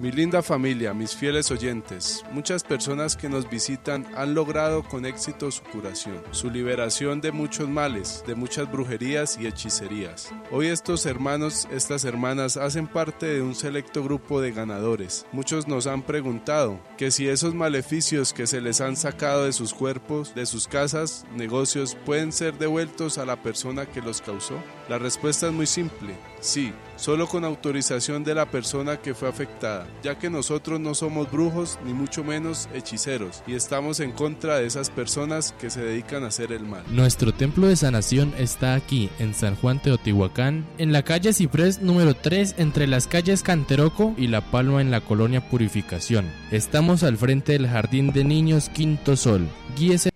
Mi linda familia, mis fieles oyentes, muchas personas que nos visitan han logrado con éxito su curación, su liberación de muchos males, de muchas brujerías y hechicerías. Hoy estos hermanos, estas hermanas hacen parte de un selecto grupo de ganadores. Muchos nos han preguntado que si esos maleficios que se les han sacado de sus cuerpos, de sus casas, negocios, pueden ser devueltos a la persona que los causó. La respuesta es muy simple, sí. Solo con autorización de la persona que fue afectada, ya que nosotros no somos brujos ni mucho menos hechiceros y estamos en contra de esas personas que se dedican a hacer el mal. Nuestro templo de sanación está aquí en San Juan Teotihuacán, en la calle Ciprés número 3 entre las calles Canteroco y La Palma en la colonia Purificación. Estamos al frente del Jardín de Niños Quinto Sol. Guíese.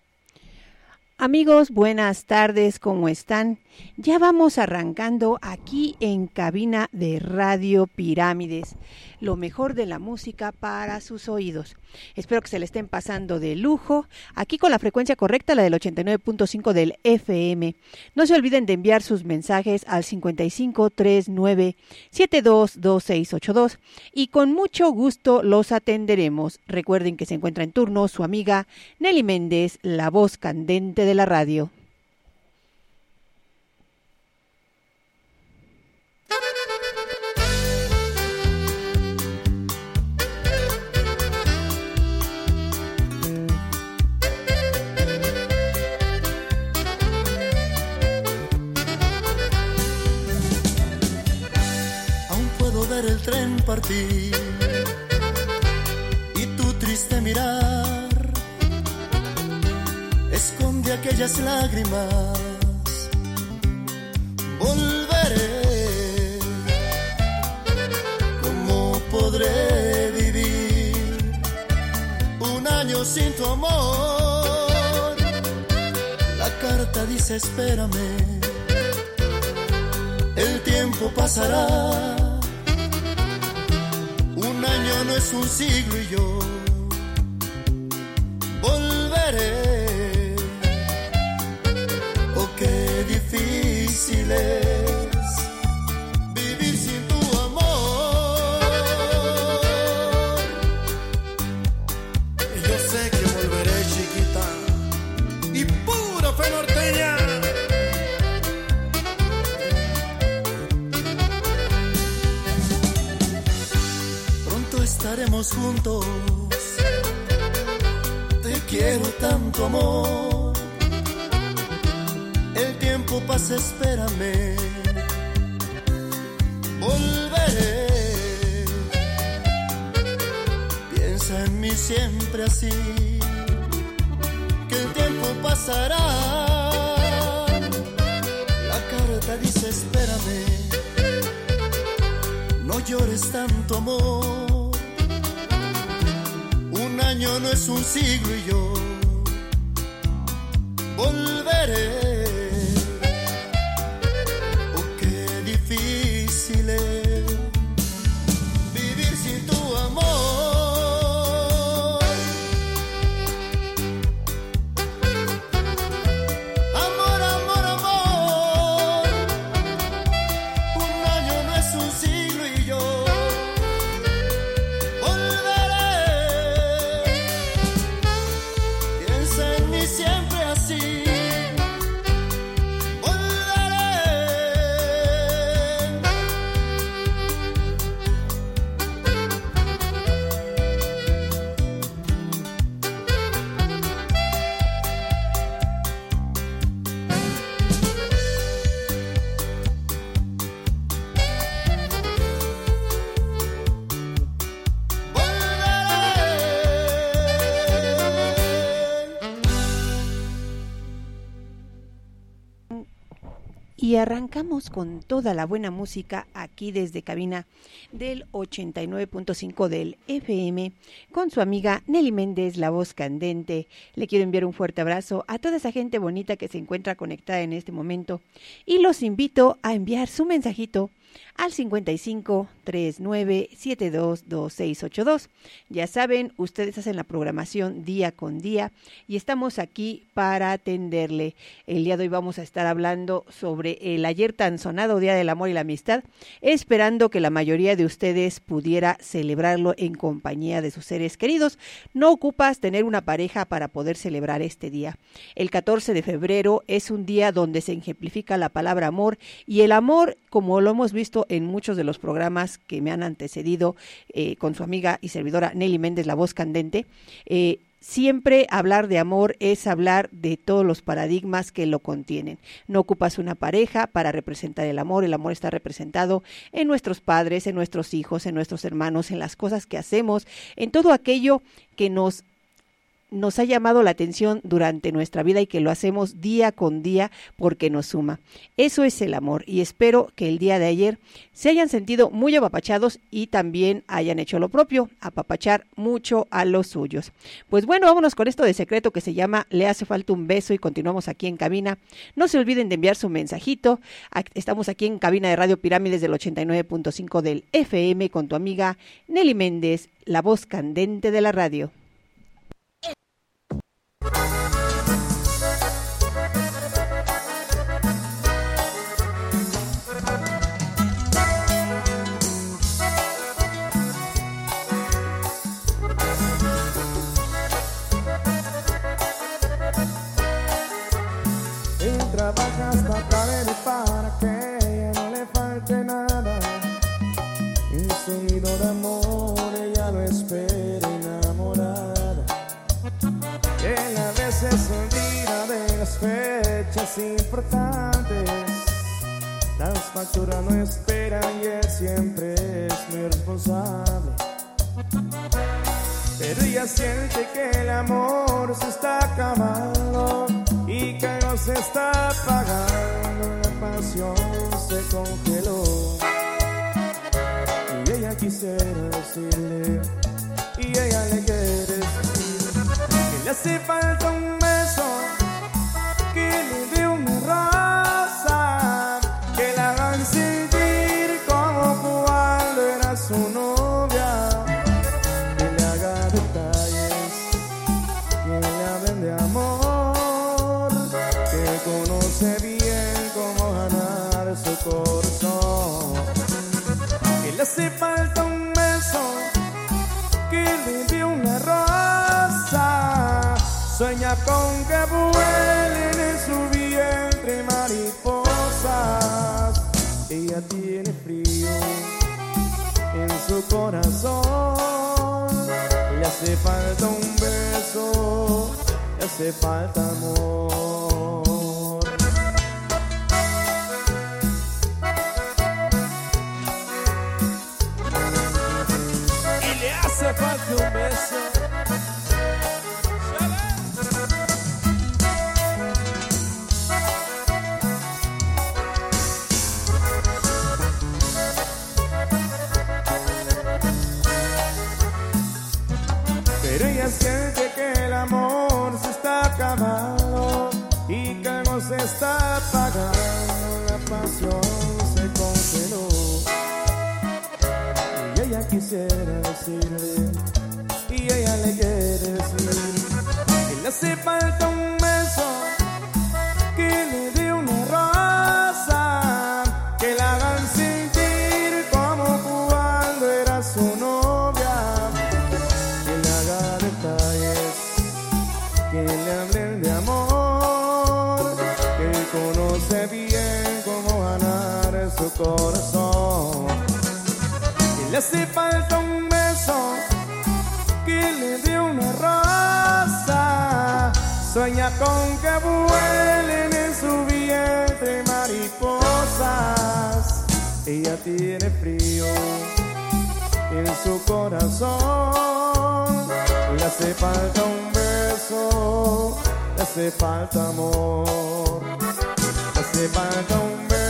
Amigos, buenas tardes, ¿cómo están? Ya vamos arrancando aquí en cabina de Radio Pirámides, lo mejor de la música para sus oídos. Espero que se le estén pasando de lujo, aquí con la frecuencia correcta, la del 89.5 del FM. No se olviden de enviar sus mensajes al 5539722682 y con mucho gusto los atenderemos. Recuerden que se encuentra en turno su amiga Nelly Méndez, la voz candente de la radio. Aún puedo ver el tren partir y tu triste mirar esconde aquellas lágrimas. Volveré, ¿cómo podré vivir un año sin tu amor? La carta dice espérame, el tiempo pasará. Un año no es un siglo y yo volveré. Oh, qué difícil es vivir sin tu amor. Yo sé que volveré, chiquita, y pura fe norteña. Pronto estaremos juntos. Te quiero tanto, amor. El tiempo pasa, espérame. Volveré. Piensa en mí siempre así, que el tiempo pasará. La carta dice espérame, no llores tanto, amor. Un año no es un siglo y yo volveré. Siempre así, y arrancamos con toda la buena música aquí desde cabina del 89.5 del FM con su amiga Nelly Méndez, La Voz Candente. Le quiero enviar un fuerte abrazo a toda esa gente bonita que se encuentra conectada en este momento y los invito a enviar su mensajito al 55 39 72 2682. Ya saben, ustedes hacen la programación día con día y estamos aquí para atenderle. El día de hoy vamos a estar hablando sobre el ayer tan sonado Día del Amor y la Amistad, esperando que la mayoría de ustedes pudiera celebrarlo en compañía de sus seres queridos. No ocupas tener una pareja para poder celebrar este día. El 14 de febrero es un día donde se ejemplifica la palabra amor, y el amor, como lo hemos visto en muchos de los programas que me han antecedido con su amiga y servidora Nelly Méndez, La Voz Candente, siempre hablar de amor es hablar de todos los paradigmas que lo contienen. No ocupas una pareja para representar el amor. El amor está representado en nuestros padres, en nuestros hijos, en nuestros hermanos, en las cosas que hacemos, en todo aquello que nos ha llamado la atención durante nuestra vida y que lo hacemos día con día porque nos suma. Eso es el amor, y espero que el día de ayer se hayan sentido muy apapachados y también hayan hecho lo propio, apapachar mucho a los suyos. Pues bueno, vámonos con esto de secreto que se llama Le Hace Falta un Beso y continuamos aquí en cabina. No se olviden de enviar su mensajito. Estamos aquí en cabina de Radio Pirámides del 89.5 del FM con tu amiga Nelly Méndez, La Voz Candente de la radio. Trabaja hasta tarde para que ella no le falte nada. Un sonido de amor ella lo espera enamorada. Él a veces se olvida de las fechas importantes. Las facturas no esperan y él siempre es muy responsable. Pero ella siente que el amor se está acabando y que no se está apagando, la pasión se congeló. Y ella quisiera decirle, y ella le quiere decir, que le hace falta un beso, que le dé una rosa, que la hagan sentir como cuando era su novia, que le haga detalles, que le hablen de amor, conoce bien cómo ganar su corazón. Que le hace falta un beso, que le dé una rosa. Sueña con que vuelen en su vientre mariposas. Ella tiene frío en su corazón. Le hace falta un beso, le hace falta amor. Falta un beso. Pero ella siente que el amor se está acabando y que no se está apagando, la pasión se congeló. Y ella quisiera decirle, y ella le quiere decir, que le hace falta un beso, que le dé una rosa, que la hagan sentir como cuando era su novia, que le haga detalles, que le hablen de amor, que conoce bien cómo ganar su corazón. Le hace falta un beso, que le dé una rosa. Sueña con que vuelen en su vientre mariposas. Ella tiene frío en su corazón. Le hace falta un beso, le hace falta amor. Le hace falta un beso,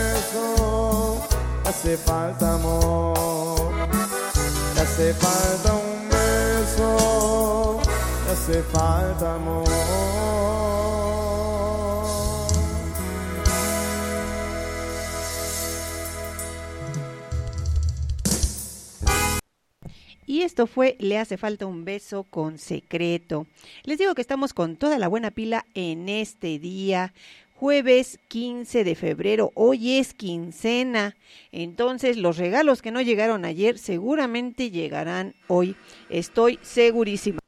hace falta amor, te hace falta un beso, te hace falta amor. Y esto fue Le hace falta un beso con Secreto. Les digo que estamos con toda la buena pila en este día. Jueves 15 de febrero, hoy es quincena, entonces los regalos que no llegaron ayer seguramente llegarán hoy, estoy segurísima.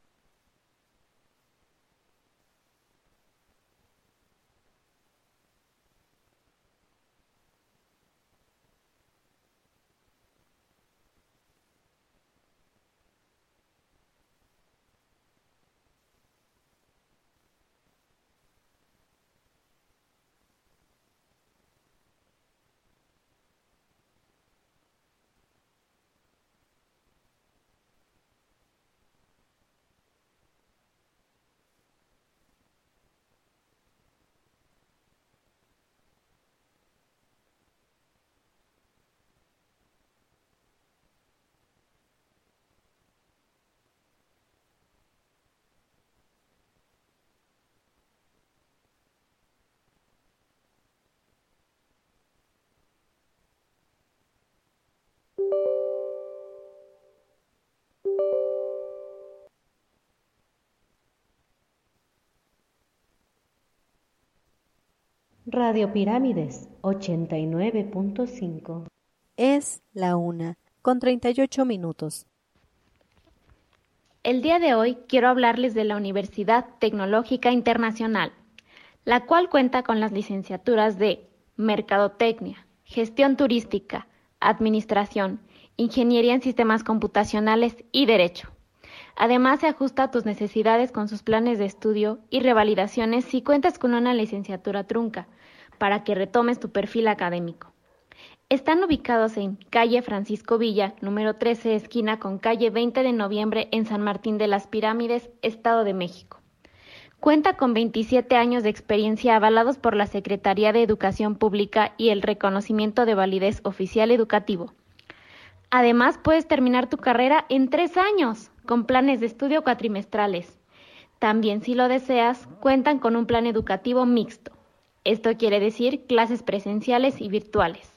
Radio Pirámides 89.5. Es la 1:38 minutos. El día de hoy quiero hablarles de la Universidad Tecnológica Internacional, la cual cuenta con las licenciaturas de Mercadotecnia, Gestión Turística, Administración, Ingeniería en Sistemas Computacionales y Derecho. Además, se ajusta a tus necesidades con sus planes de estudio y revalidaciones si cuentas con una licenciatura trunca, para que retomes tu perfil académico. Están ubicados en calle Francisco Villa, número 13, esquina con calle 20 de Noviembre en San Martín de las Pirámides, Estado de México. Cuenta con 27 años de experiencia avalados por la Secretaría de Educación Pública y el reconocimiento de validez oficial educativo. Además, puedes terminar tu carrera en 3 años. Con planes de estudio cuatrimestrales. También, si lo deseas, cuentan con un plan educativo mixto. Esto quiere decir clases presenciales y virtuales.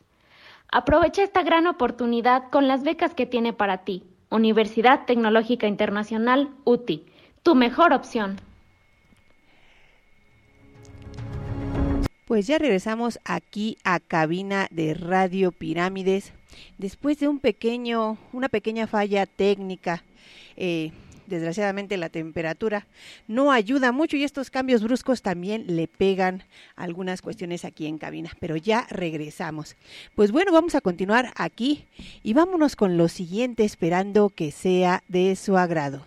Aprovecha esta gran oportunidad con las becas que tiene para ti. Universidad Tecnológica Internacional, UTI, tu mejor opción. Pues ya regresamos aquí a cabina de Radio Pirámides. Después de una pequeña falla técnica, desgraciadamente la temperatura no ayuda mucho y estos cambios bruscos también le pegan algunas cuestiones aquí en cabina, pero ya regresamos. Pues bueno, vamos a continuar aquí y vámonos con lo siguiente, esperando que sea de su agrado.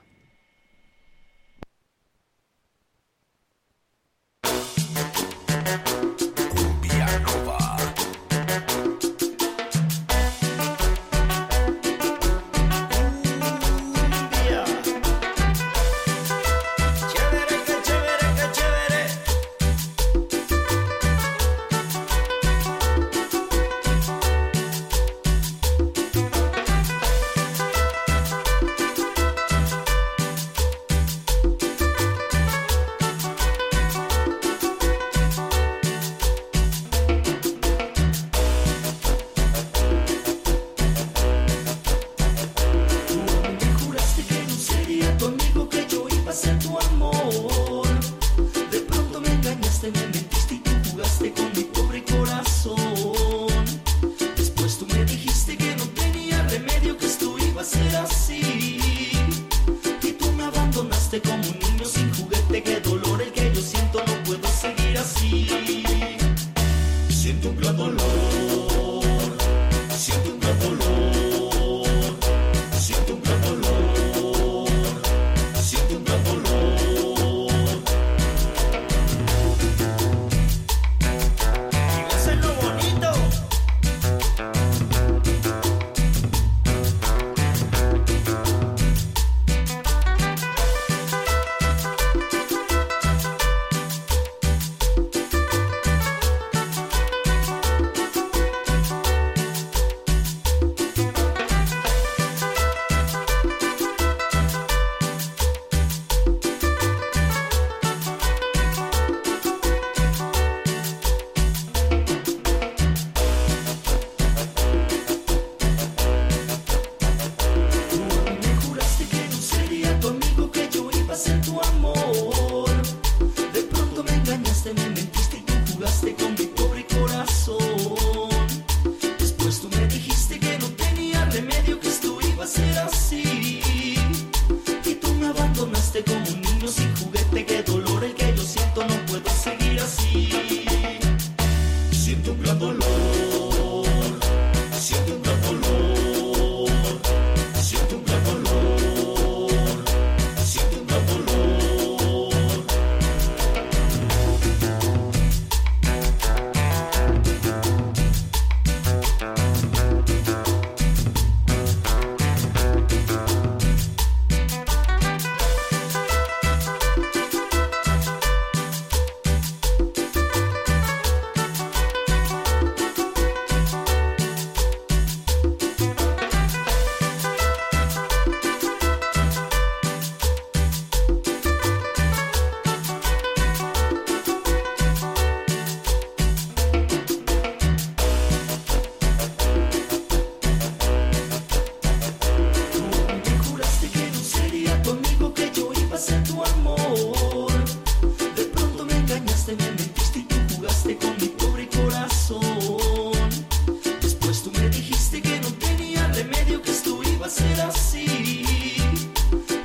ser así.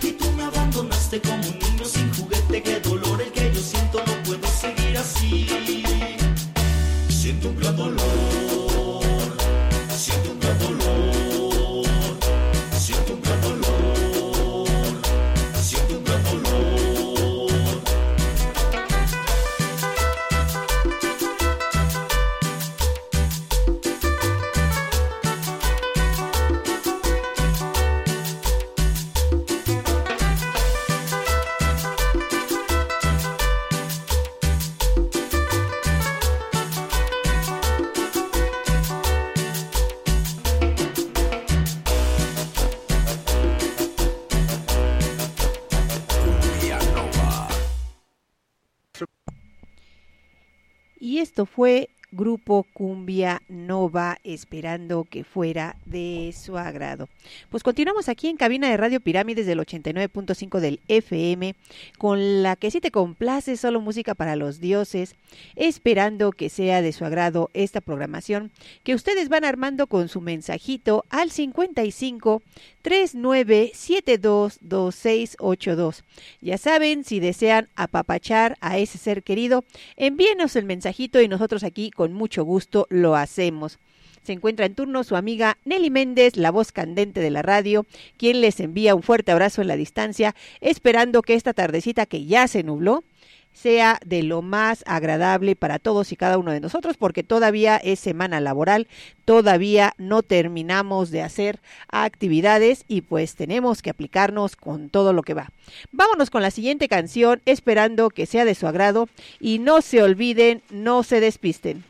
Y tú me abandonaste como un niño sin juguete. Qué dolor el que yo siento, no puedo seguir así. Siento un gran dolor, siento un gran dolor, siento un gran dolor, siento un gran dolor. Esto fue Grupo Cumbia Nova, esperando que fuera de su agrado. Pues continuamos aquí en cabina de Radio Pirámides del 89.5 del FM, con la que si te complace, solo música para los dioses, esperando que sea de su agrado esta programación que ustedes van armando con su mensajito al 55 39722682. Ya saben, si desean apapachar a ese ser querido, envíenos el mensajito y nosotros aquí con mucho gusto lo hacemos. Se encuentra en turno su amiga Nelly Méndez, la voz candente de la radio, quien les envía un fuerte abrazo en la distancia, esperando que esta tardecita que ya se nubló sea de lo más agradable para todos y cada uno de nosotros, porque todavía es semana laboral, todavía no terminamos de hacer actividades y pues tenemos que aplicarnos con todo lo que va. Vámonos con la siguiente canción, esperando que sea de su agrado, y no se olviden, no se despisten.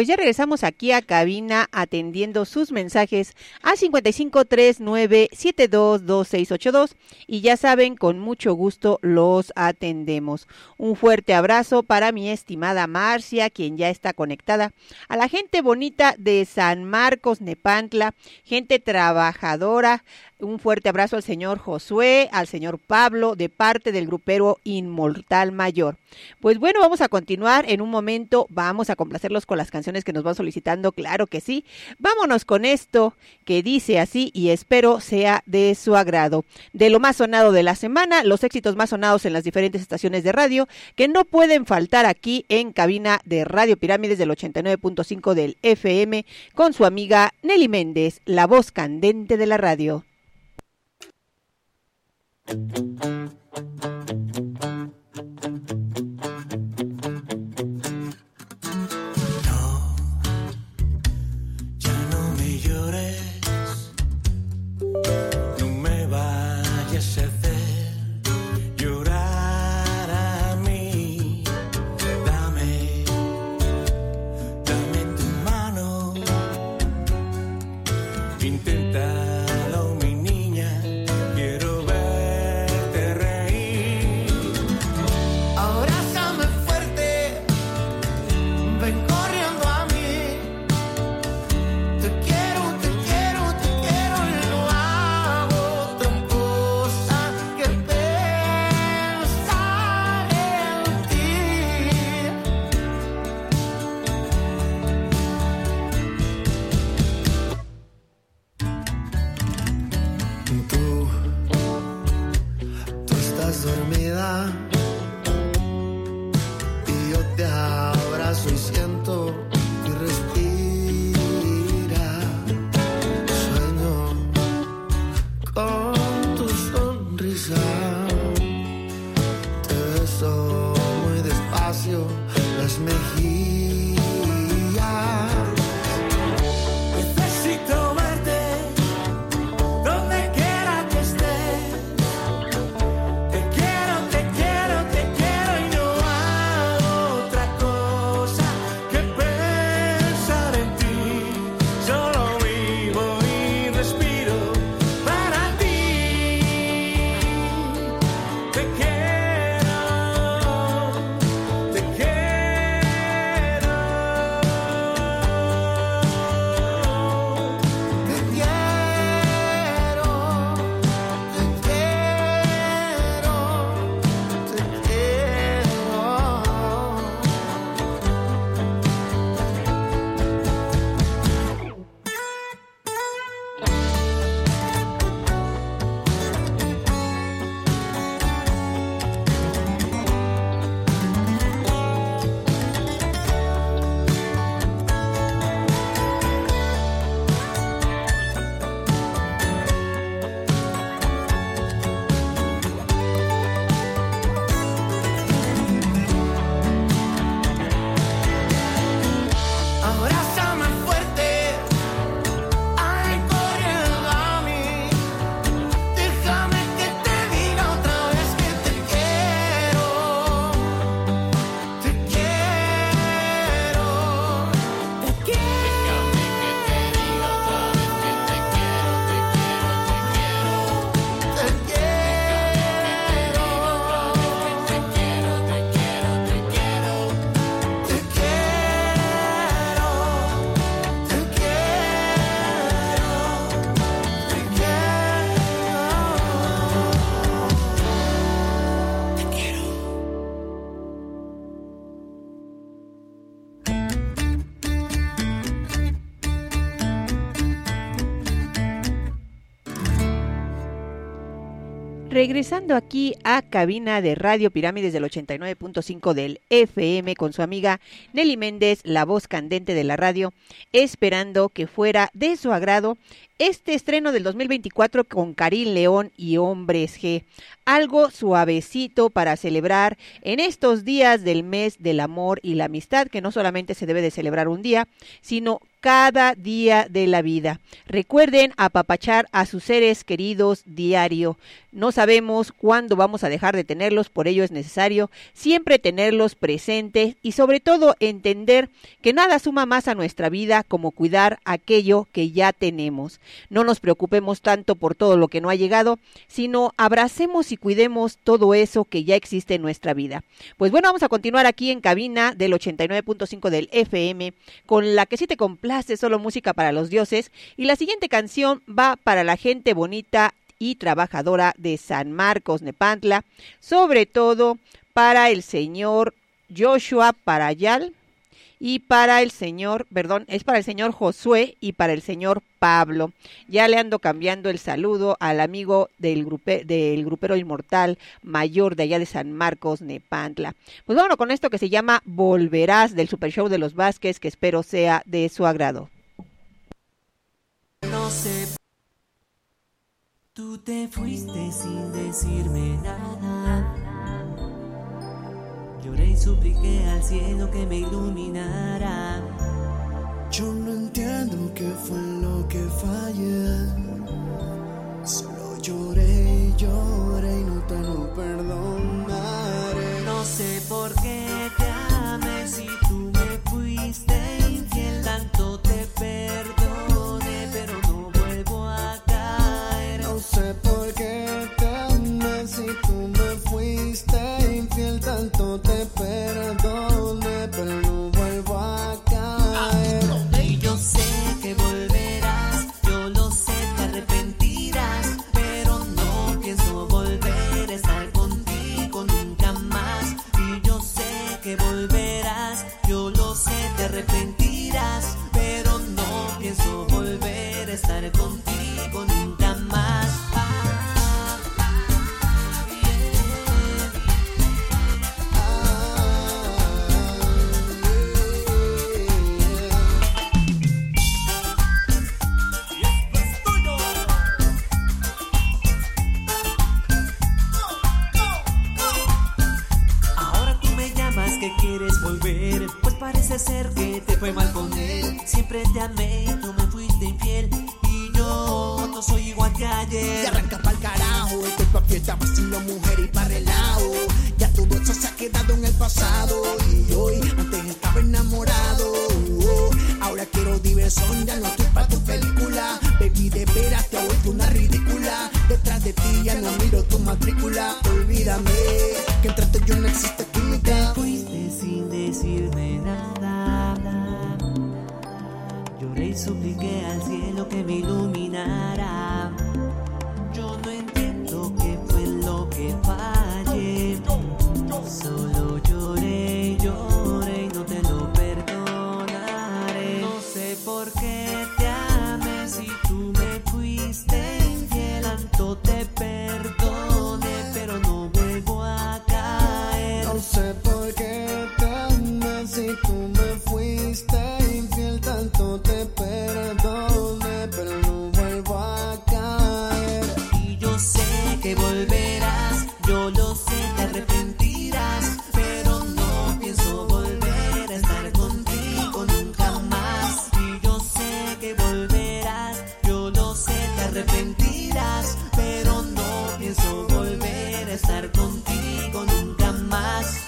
Pues ya regresamos aquí a cabina atendiendo sus mensajes a 5539722682 y ya saben, con mucho gusto los atendemos. Un fuerte abrazo para mi estimada Marcia, quien ya está conectada, a la gente bonita de San Marcos, Nepantla, gente trabajadora. Un fuerte abrazo al señor Josué, al señor Pablo, de parte del grupero Inmortal Mayor. Pues bueno, vamos a continuar en un momento, vamos a complacerlos con las canciones que nos van solicitando, claro que sí. Vámonos con esto que dice así y espero sea de su agrado. De lo más sonado de la semana, los éxitos más sonados en las diferentes estaciones de radio, que no pueden faltar aquí en cabina de Radio Pirámides del 89.5 del FM, con su amiga Nelly Méndez, la voz candente de la radio. No, ya no me llores, no me vayas a hacer llorar a mí. Dame tu mano, intenta. Y yo te abrazo y siento y respira. Sueño con tu sonrisa. Te beso muy despacio las mejillas. Necesito verte donde quiera que estés. Te quiero y no hago otra cosa que pensar en ti. Solo vivo y respiro para ti. Abrázame fuerte, ay, corriendo a mí. Déjame que te diga otra vez que te quiero. Déjame que te diga otra vez que te quiero. Regresando aquí a cabina de Radio Pirámides del 89.5 del FM con su amiga Nelly Méndez, la voz candente de la radio, esperando que fuera de su agrado este estreno del 2024 con Karin León y Hombres G. Algo suavecito para celebrar en estos días del mes del amor y la amistad, que no solamente se debe de celebrar un día, sino cada día de la vida. Recuerden apapachar a sus seres queridos diario. No sabemos cuándo vamos a dejar de tenerlos, por ello es necesario siempre tenerlos presentes y sobre todo entender que nada suma más a nuestra vida como cuidar aquello que ya tenemos. No nos preocupemos tanto por todo lo que no ha llegado, sino abracemos y cuidemos todo eso que ya existe en nuestra vida. Pues bueno, vamos a continuar aquí en cabina del 89.5 del FM con la que sí te complace, solo música para los dioses, y la siguiente canción va para la gente bonita y trabajadora de San Marcos, Nepantla, sobre todo para el señor Joshua Parayal y para el señor, es para el señor Josué y para el señor Pablo. Ya le ando cambiando el saludo al amigo del grupero inmortal mayor de allá de San Marcos, Nepantla. Pues vámonos con esto que se llama Volverás del Super Show de los Vázquez, que espero sea de su agrado. No sé. Tú te fuiste sin decirme nada. Lloré y supliqué al cielo que me iluminara. Yo no entiendo qué fue lo que fallé. Solo lloré y no te lo perdonaré. No sé por qué te amé si tú me fuiste infiel. Tanto te perdoné, pero no vuelvo a caer. No sé por qué te amé si tú me fuiste infiel. Tanto te perdoné, pero no vuelvo a caer. Yo sé que volverás, yo lo sé, te arrepentirás, pero no pienso volver a estar contigo nunca más. Y yo sé que volverás, yo lo sé, te arrepentirás, pero no pienso volver a estar contigo nunca más. Pues parece ser que te fue mal con él. Siempre te amé, tú me fuiste infiel. Y yo no soy igual que ayer. Te arranca pa'l carajo, el cuerpo aprieta, vacilo, mujer y pa' relajo. Ya todo eso se ha quedado en el pasado. Y hoy, antes estaba enamorado. Ahora quiero diversión, ya no estoy pa' tu película. Baby, de veras te ha vuelto una ridícula. Detrás de ti ya no miro tu matrícula. Olvídame, que entre tú y yo no existe química. Sin decirme nada, lloré y supliqué al cielo que me iluminara. Yo no entiendo qué fue lo que fallé. Solo lloré y no te lo perdonaré. No sé por qué te amé si tú me fuiste infiel. Tanto te perdoné, pero no vuelvo a caer. No sé por qué. Si tú me fuiste infiel, tanto te perdoné, pero no vuelvo a caer. Y yo sé que volverás, yo lo sé, te arrepentirás, pero no pienso volver a estar contigo nunca más. Y yo sé que volverás, yo lo sé, te arrepentirás, pero no pienso volver a estar contigo nunca más.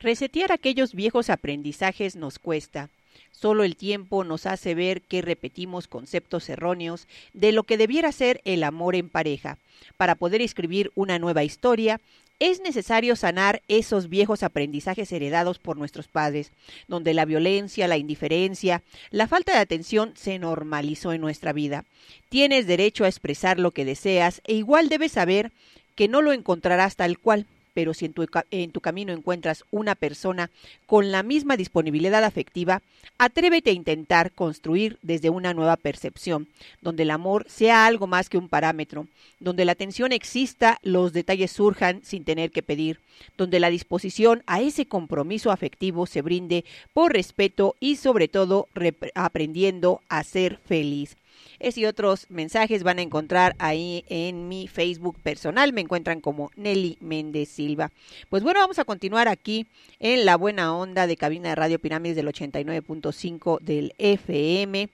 Resetear aquellos viejos aprendizajes nos cuesta. Solo el tiempo nos hace ver que repetimos conceptos erróneos de lo que debiera ser el amor en pareja. Para poder escribir una nueva historia, es necesario sanar esos viejos aprendizajes heredados por nuestros padres, donde la violencia, la indiferencia, la falta de atención se normalizó en nuestra vida. Tienes derecho a expresar lo que deseas e igual debes saber que no lo encontrarás tal cual, pero si en tu camino encuentras una persona con la misma disponibilidad afectiva, atrévete a intentar construir desde una nueva percepción, donde el amor sea algo más que un parámetro, donde la atención exista, los detalles surjan sin tener que pedir, donde la disposición a ese compromiso afectivo se brinde por respeto y sobre todo aprendiendo a ser feliz. Ese y otros mensajes van a encontrar ahí en mi Facebook personal. Me encuentran como Nelly Méndez Silva. Pues bueno, vamos a continuar aquí en la buena onda de cabina de Radio Pirámides del 89.5 del FM.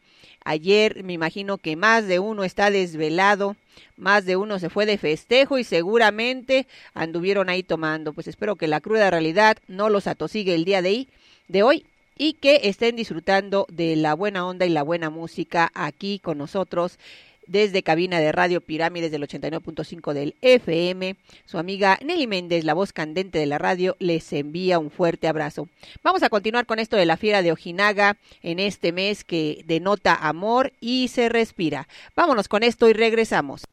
Ayer me imagino que más de uno está desvelado, más de uno se fue de festejo y seguramente anduvieron ahí tomando. Pues espero que la cruda realidad no los atosigue el día de hoy. Y que estén disfrutando de la buena onda y la buena música aquí con nosotros desde cabina de Radio Pirámides del 89.5 del FM. Su amiga Nelly Méndez, la voz candente de la radio, les envía un fuerte abrazo. Vamos a continuar con esto de la fiera de Ojinaga en este mes que denota amor y se respira. Vámonos con esto y regresamos.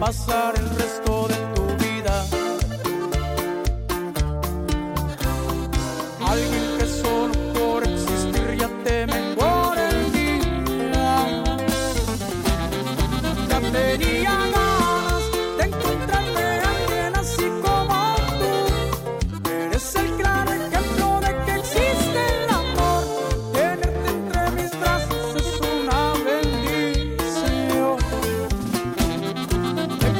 Pasar el resto de tu vida. Alguien que solo por existir ya teme por el día. Ya tenía ganas de encontrarte a alguien así como tú. Eres el gran ejemplo de que existe el amor. Tenerte entre mis brazos es una bendición.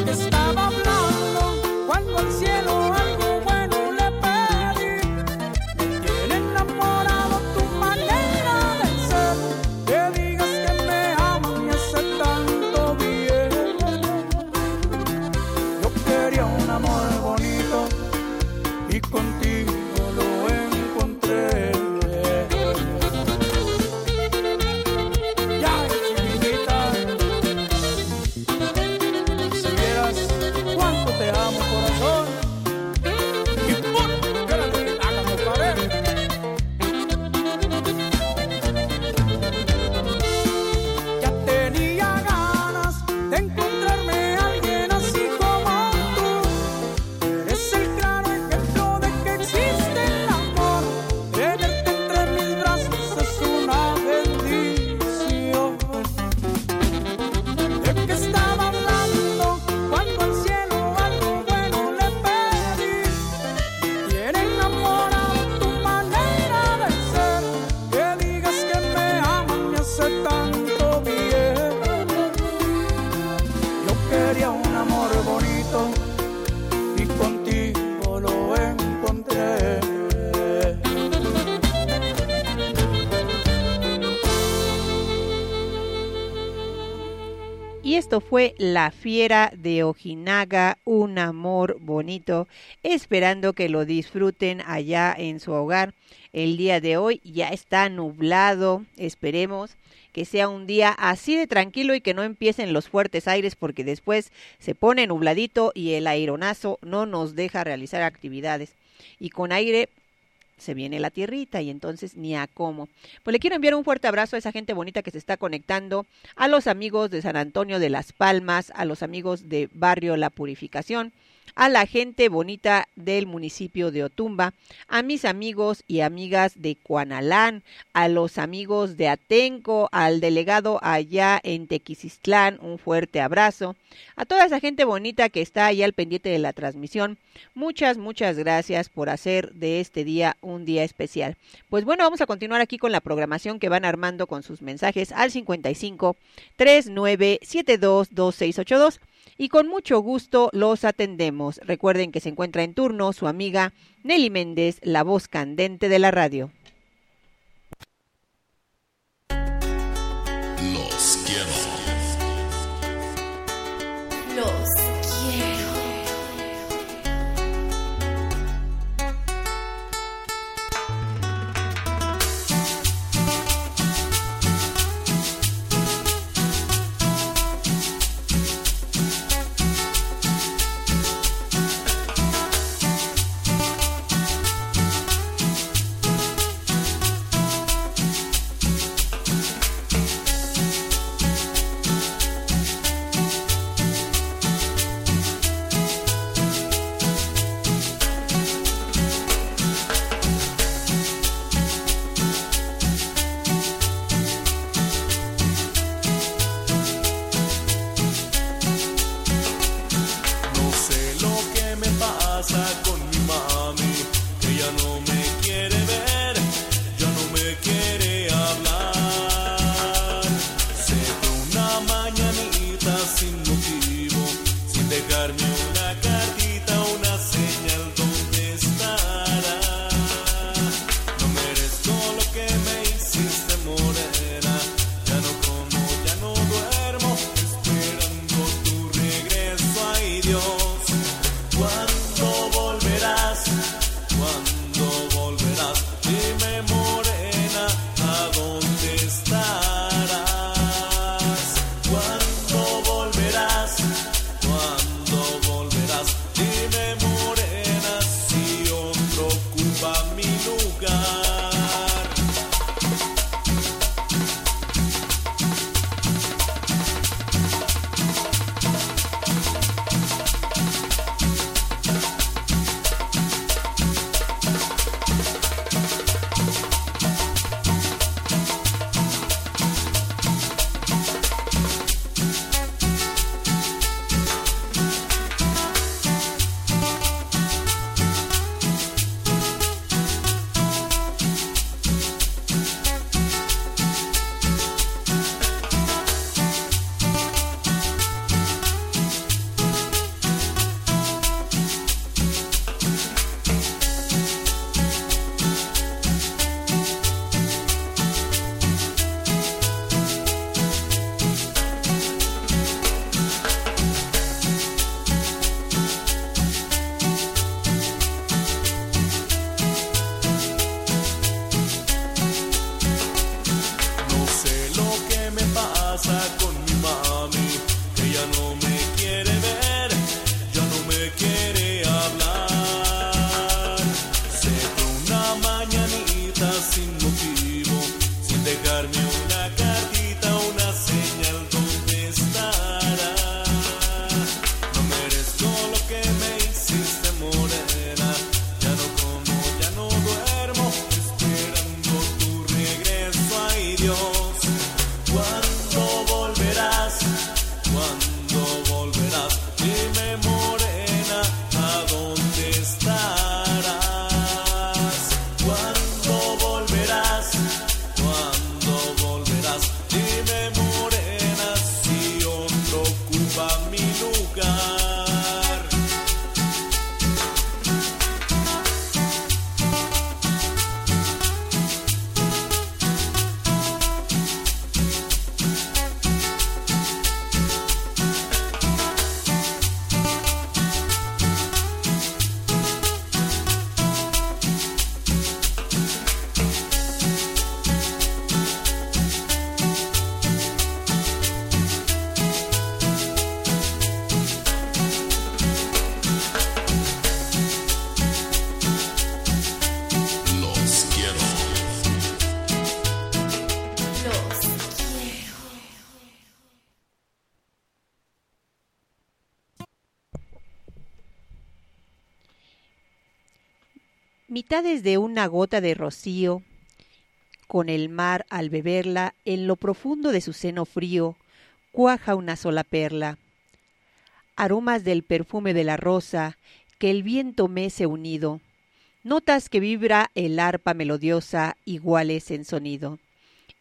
Estaba hablando cuando al cielo algo bueno le pedí. Tiene enamorado tu manera de ser. Que digas que me amas me hace tanto bien. Yo quería un amor bonito y contigo lo encontré. Esto fue La Fiera de Ojinaga, un amor bonito, esperando que lo disfruten allá en su hogar. El día de hoy ya está nublado, esperemos que sea un día así de tranquilo y que no empiecen los fuertes aires porque después se pone nubladito y el aironazo no nos deja realizar actividades. Y con aire se viene la tierrita y entonces ni a cómo. Pues le quiero enviar un fuerte abrazo a esa gente bonita que se está conectando, a los amigos de San Antonio de Las Palmas, a los amigos de Barrio La Purificación, a la gente bonita del municipio de Otumba, a mis amigos y amigas de Cuanalán, a los amigos de Atenco, al delegado allá en Tequisiztlán, un fuerte abrazo, a toda esa gente bonita que está allá al pendiente de la transmisión. Muchas, muchas gracias por hacer de este día un día especial. Pues bueno, vamos a continuar aquí con la programación que van armando con sus mensajes al 55 3972 2682. Y con mucho gusto los atendemos. Recuerden que se encuentra en turno su amiga Nelly Méndez, la voz candente de la radio. Los quiero. pasa con mi mami, que ella no me quiere ver, ya no me quiere hablar. Se fue una mañanita sin motivo, sin dejarme una cartita, una señal donde estará. No merezco lo que me hiciste, morena, ya no como, ya no duermo, esperando tu regreso, ay Dios. ¿Cuándo volverás? ¿Cuándo volverás? Dime, morena, ¿a dónde estarás? ¿Cuándo volverás? ¿Cuándo volverás? Dime, morena, si otro ocupa mi lugar. No sé lo que me pasa con mi mami, que ella no me quiere ver, ya no me quiere hablar. Se fue una mañanita sin motivo, sin dejarme una cartita, una señal donde estará. No merezco lo que me hiciste, morena, ya no como, ya no duermo, esperando tu regreso, ay Dios. ¿Cuándo volverás? ¿Cuándo volverás? Dime, morena, ¿a dónde estarás? ¿Cuándo volverás? ¿Cuándo volverás? Dime, morena, si otro ocupa mi lugar. Los quiero. Mitades de una gota de rocío, con el mar al beberla, en lo profundo de su seno frío, cuaja una sola perla. Aromas del perfume de la rosa, que el viento mece unido. Notas que vibra el arpa melodiosa, iguales en sonido.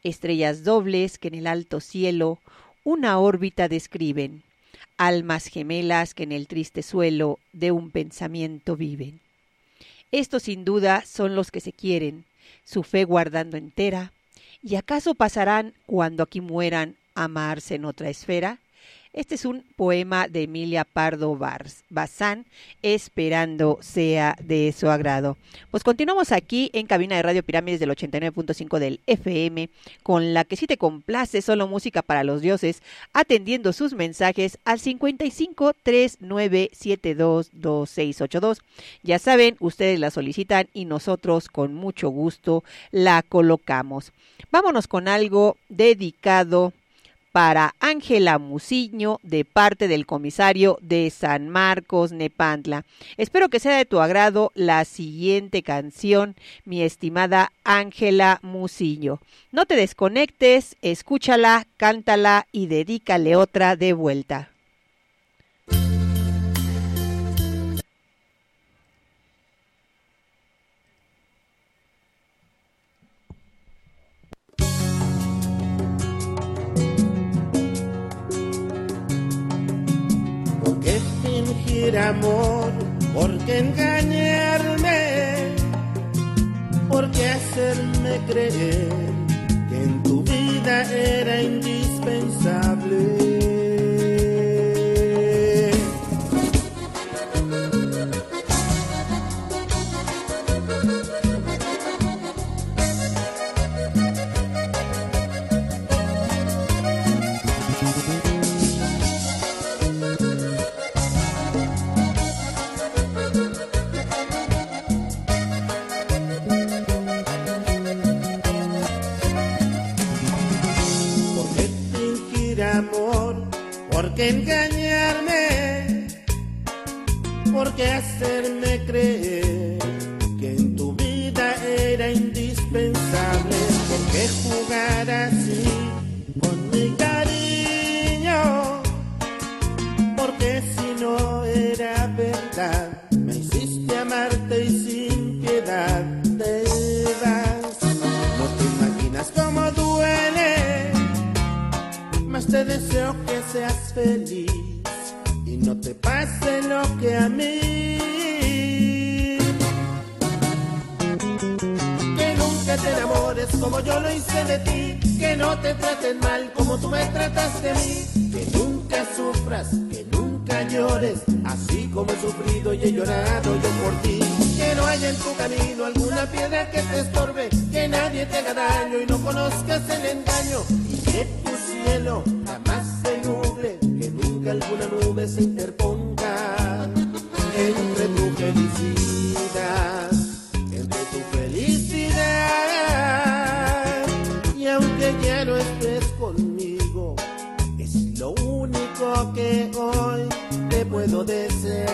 Estrellas dobles que en el alto cielo una órbita describen. Almas gemelas que en el triste suelo de un pensamiento viven. Estos sin duda son los que se quieren, su fe guardando entera. ¿Y acaso pasarán, cuando aquí mueran, a amarse en otra esfera? Este es un poema de Emilia Pardo Bazán, esperando sea de su agrado. Pues continuamos aquí en cabina de Radio Pirámides del 89.5 del FM, con la que sí te complace, solo música para los dioses, atendiendo sus mensajes al 55 3972 2682. Ya saben, ustedes la solicitan y nosotros con mucho gusto la colocamos. Vámonos con algo dedicado para Ángela Musiño, de parte del comisario de San Marcos, Nepantla. Espero que sea de tu agrado la siguiente canción, mi estimada Ángela Musiño. No te desconectes, escúchala, cántala y dedícale otra de vuelta. sentir amor, ¿por qué engañarme? ¿Por qué hacerme creer que en tu vida era indispensable? Engañarme, ¿por qué hacerme creer que en tu vida era indispensable? ¿Por qué jugar así con mi cariño? ¿Por qué si no era verdad me hiciste amarte y sin piedad te vas? No te imaginas cómo duele, más te deseo que seas feliz y no te pase lo que a mí. Que nunca te enamores como yo lo hice de ti, que no te traten mal como tú me trataste a mí, que nunca sufras, que nunca llores, así como he sufrido y he llorado yo por ti. Que no haya en tu camino alguna piedra que te estorbe, que nadie te haga daño y no conozcas el engaño, y que tu cielo jamás se nuble, que nunca alguna nube se interponga entre tu felicidad, entre tu felicidad. Y aunque ya no estés conmigo, es lo único que hoy te puedo desear.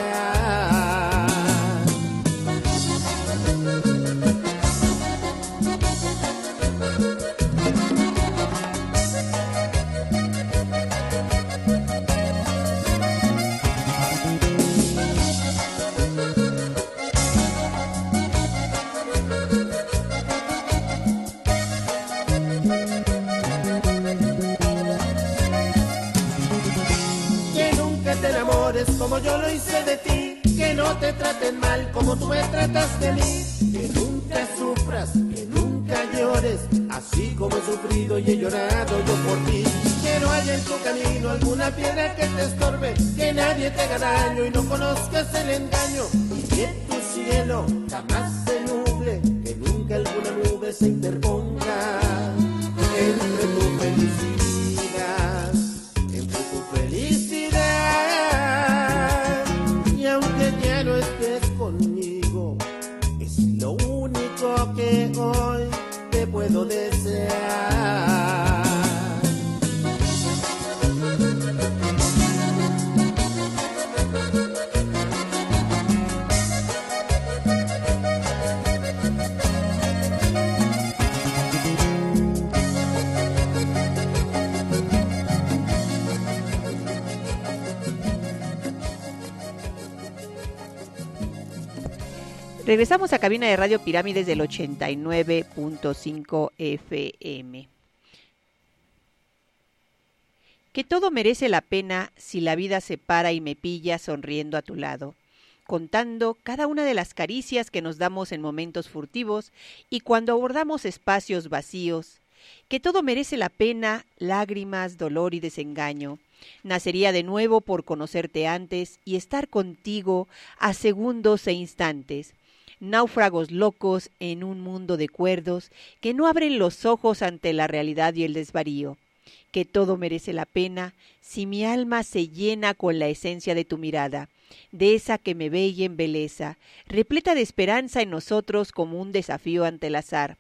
Como yo lo hice de ti, que no te traten mal como tú me trataste a mí, que nunca sufras, que nunca llores, así como he sufrido y he llorado yo por ti. Que no haya en tu camino alguna piedra que te estorbe, que nadie te haga daño y no conozcas el engaño, y que tu cielo jamás se nuble, que nunca alguna nube se interponga entre tu felicidad, entre tu felicidad. Que hoy te puedo desear. Regresamos a cabina de Radio Pirámides del 89.5 FM. Que todo merece la pena si la vida se para y me pilla sonriendo a tu lado, contando cada una de las caricias que nos damos en momentos furtivos y cuando abordamos espacios vacíos. Que todo merece la pena, lágrimas, dolor y desengaño. Nacería de nuevo por conocerte antes y estar contigo a segundos e instantes. Náufragos locos en un mundo de cuerdos que no abren los ojos ante la realidad y el desvarío. Que todo merece la pena si mi alma se llena con la esencia de tu mirada, de esa que me ve y embeleza, repleta de esperanza en nosotros como un desafío ante el azar.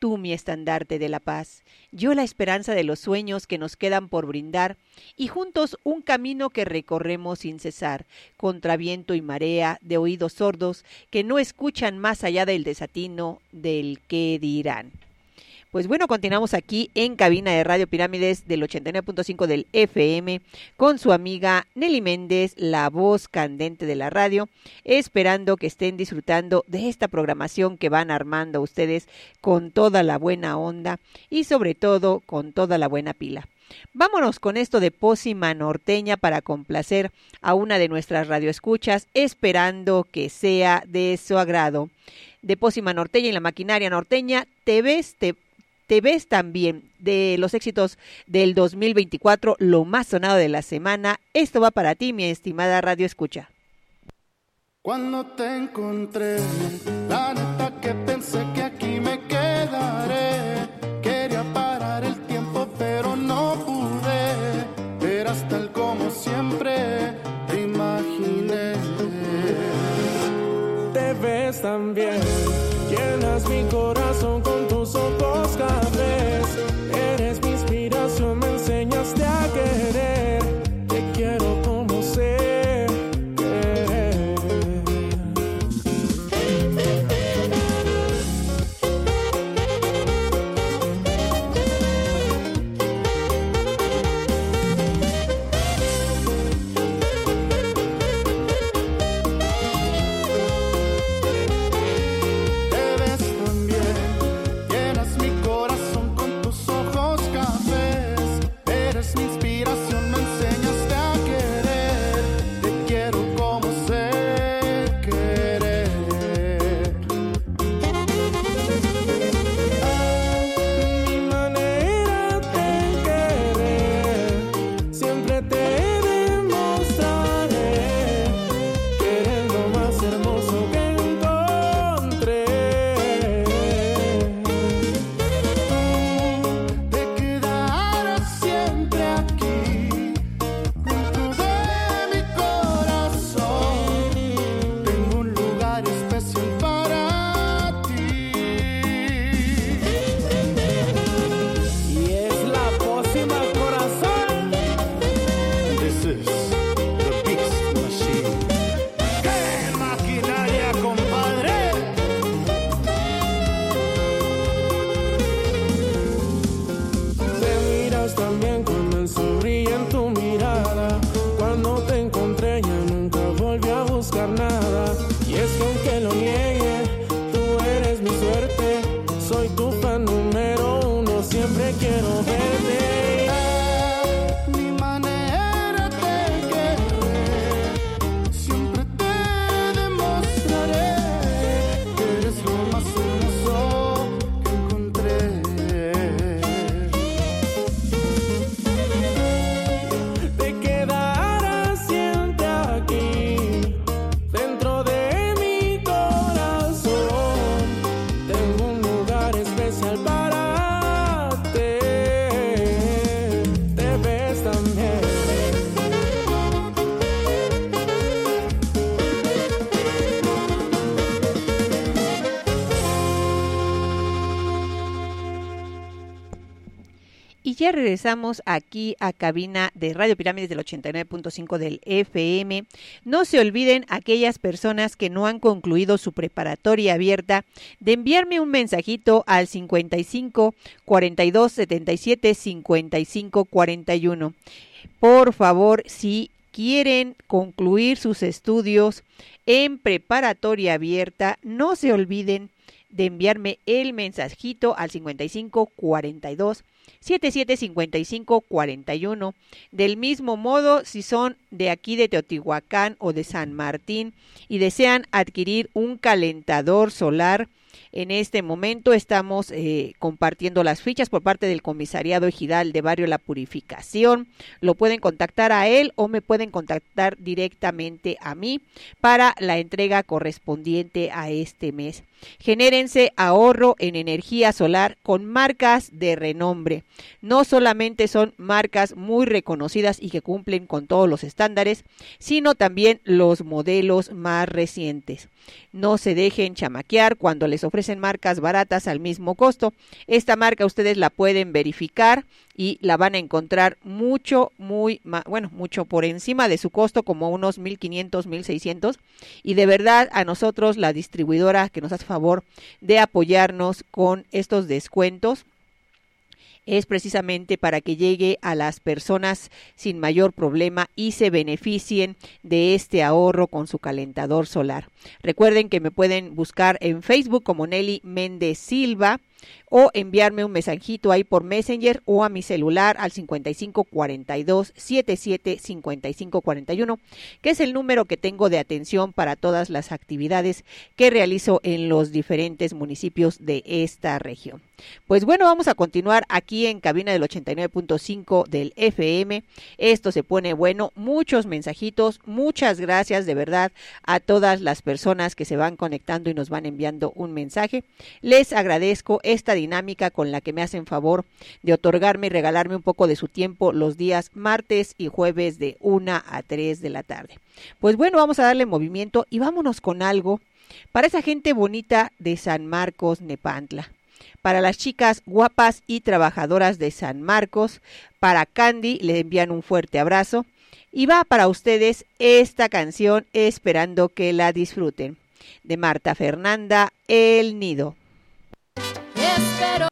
Tú mi estandarte de la paz, yo la esperanza de los sueños que nos quedan por brindar, y juntos un camino que recorremos sin cesar, contra viento y marea, de oídos sordos que no escuchan más allá del desatino del qué dirán. Pues bueno, continuamos aquí en cabina de Radio Pirámides del 89.5 del FM con su amiga Nelly Méndez, la voz candente de la radio, esperando que estén disfrutando de esta programación que van armando ustedes con toda la buena onda y sobre todo con toda la buena pila. Vámonos con esto de Pócima Norteña para complacer a una de nuestras radioescuchas, esperando que sea de su agrado. De Pócima Norteña y la maquinaria norteña, te ves también, de los éxitos del 2024, lo más sonado de la semana. Esto va para ti, mi estimada radioescucha. Cuando te encontré, la neta que pensé que aquí me quedaré. Quería parar el tiempo, pero no pude. Eras tal como siempre te imaginé. Te ves tan bien, llenas mi corazón con tus ojos cafés. Eres mi inspiración, me enseñaste a querer. Te quiero como ser. Ya regresamos aquí a cabina de Radio Pirámides del 89.5 del FM. No se olviden aquellas personas que no han concluido su preparatoria abierta de enviarme un mensajito al 55 42 77 55 41. Por favor, si quieren concluir sus estudios en preparatoria abierta, no se olviden de enviarme el mensajito al 55 42 775541. Del mismo modo, si son de aquí de Teotihuacán o de San Martín y desean adquirir un calentador solar, en este momento estamos compartiendo las fichas por parte del Comisariado Ejidal de Barrio La Purificación. Lo pueden contactar a él o me pueden contactar directamente a mí para la entrega correspondiente a este mes. Genérense ahorro en energía solar con marcas de renombre. No solamente son marcas muy reconocidas y que cumplen con todos los estándares, sino también los modelos más recientes. No se dejen chamaquear cuando les ofrecen marcas baratas al mismo costo. Esta marca ustedes la pueden verificar y la van a encontrar mucho por encima de su costo, como unos 1,500, 1,600. Y de verdad, a nosotros, la distribuidora que nos hace favor de apoyarnos con estos descuentos, es precisamente para que llegue a las personas sin mayor problema y se beneficien de este ahorro con su calentador solar. Recuerden que me pueden buscar en Facebook como Nelly Méndez Silva o enviarme un mensajito ahí por Messenger o a mi celular al 5542-775541, que es el número que tengo de atención para todas las actividades que realizo en los diferentes municipios de esta región. Pues bueno, vamos a continuar aquí en cabina del 89.5 del FM. Esto se pone bueno, muchos mensajitos, muchas gracias de verdad a todas las personas que se van conectando y nos van enviando un mensaje. Les agradezco esta dinámica con la que me hacen favor de otorgarme y regalarme un poco de su tiempo los días martes y jueves de 1 a 3 de la tarde. Pues bueno, vamos a darle movimiento y vámonos con algo para esa gente bonita de San Marcos, Nepantla. Para las chicas guapas y trabajadoras de San Marcos, para Candy, le envían un fuerte abrazo. Y va para ustedes esta canción, esperando que la disfruten, de Marta Fernanda, El Nido. Espero.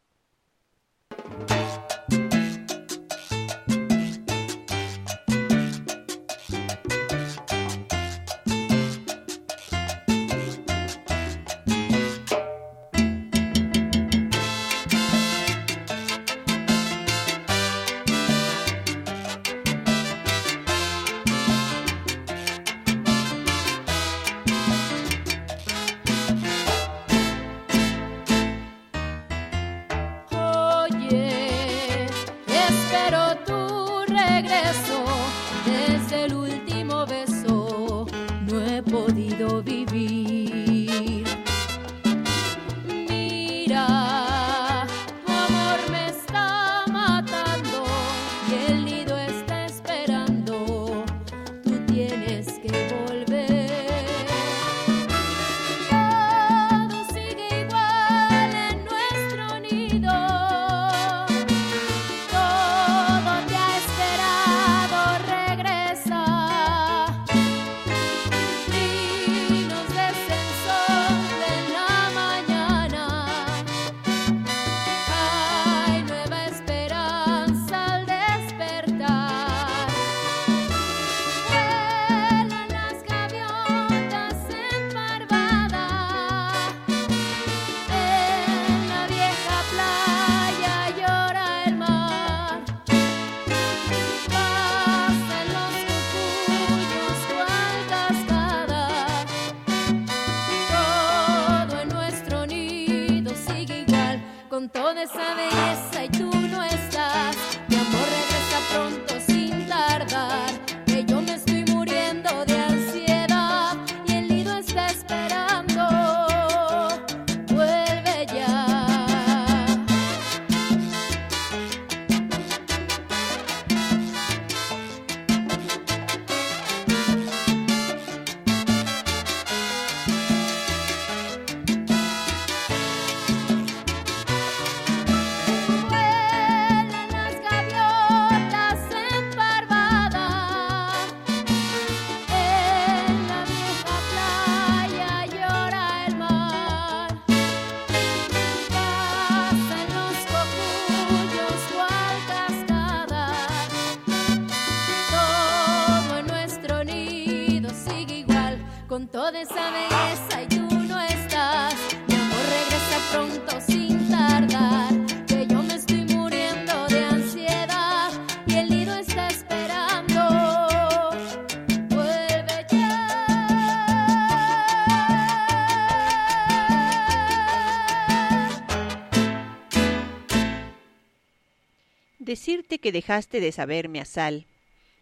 Decirte que dejaste de saberme a sal,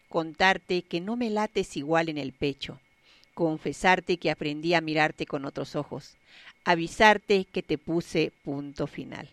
contarte que no me lates igual en el pecho, confesarte que aprendí a mirarte con otros ojos, avisarte que te puse punto final.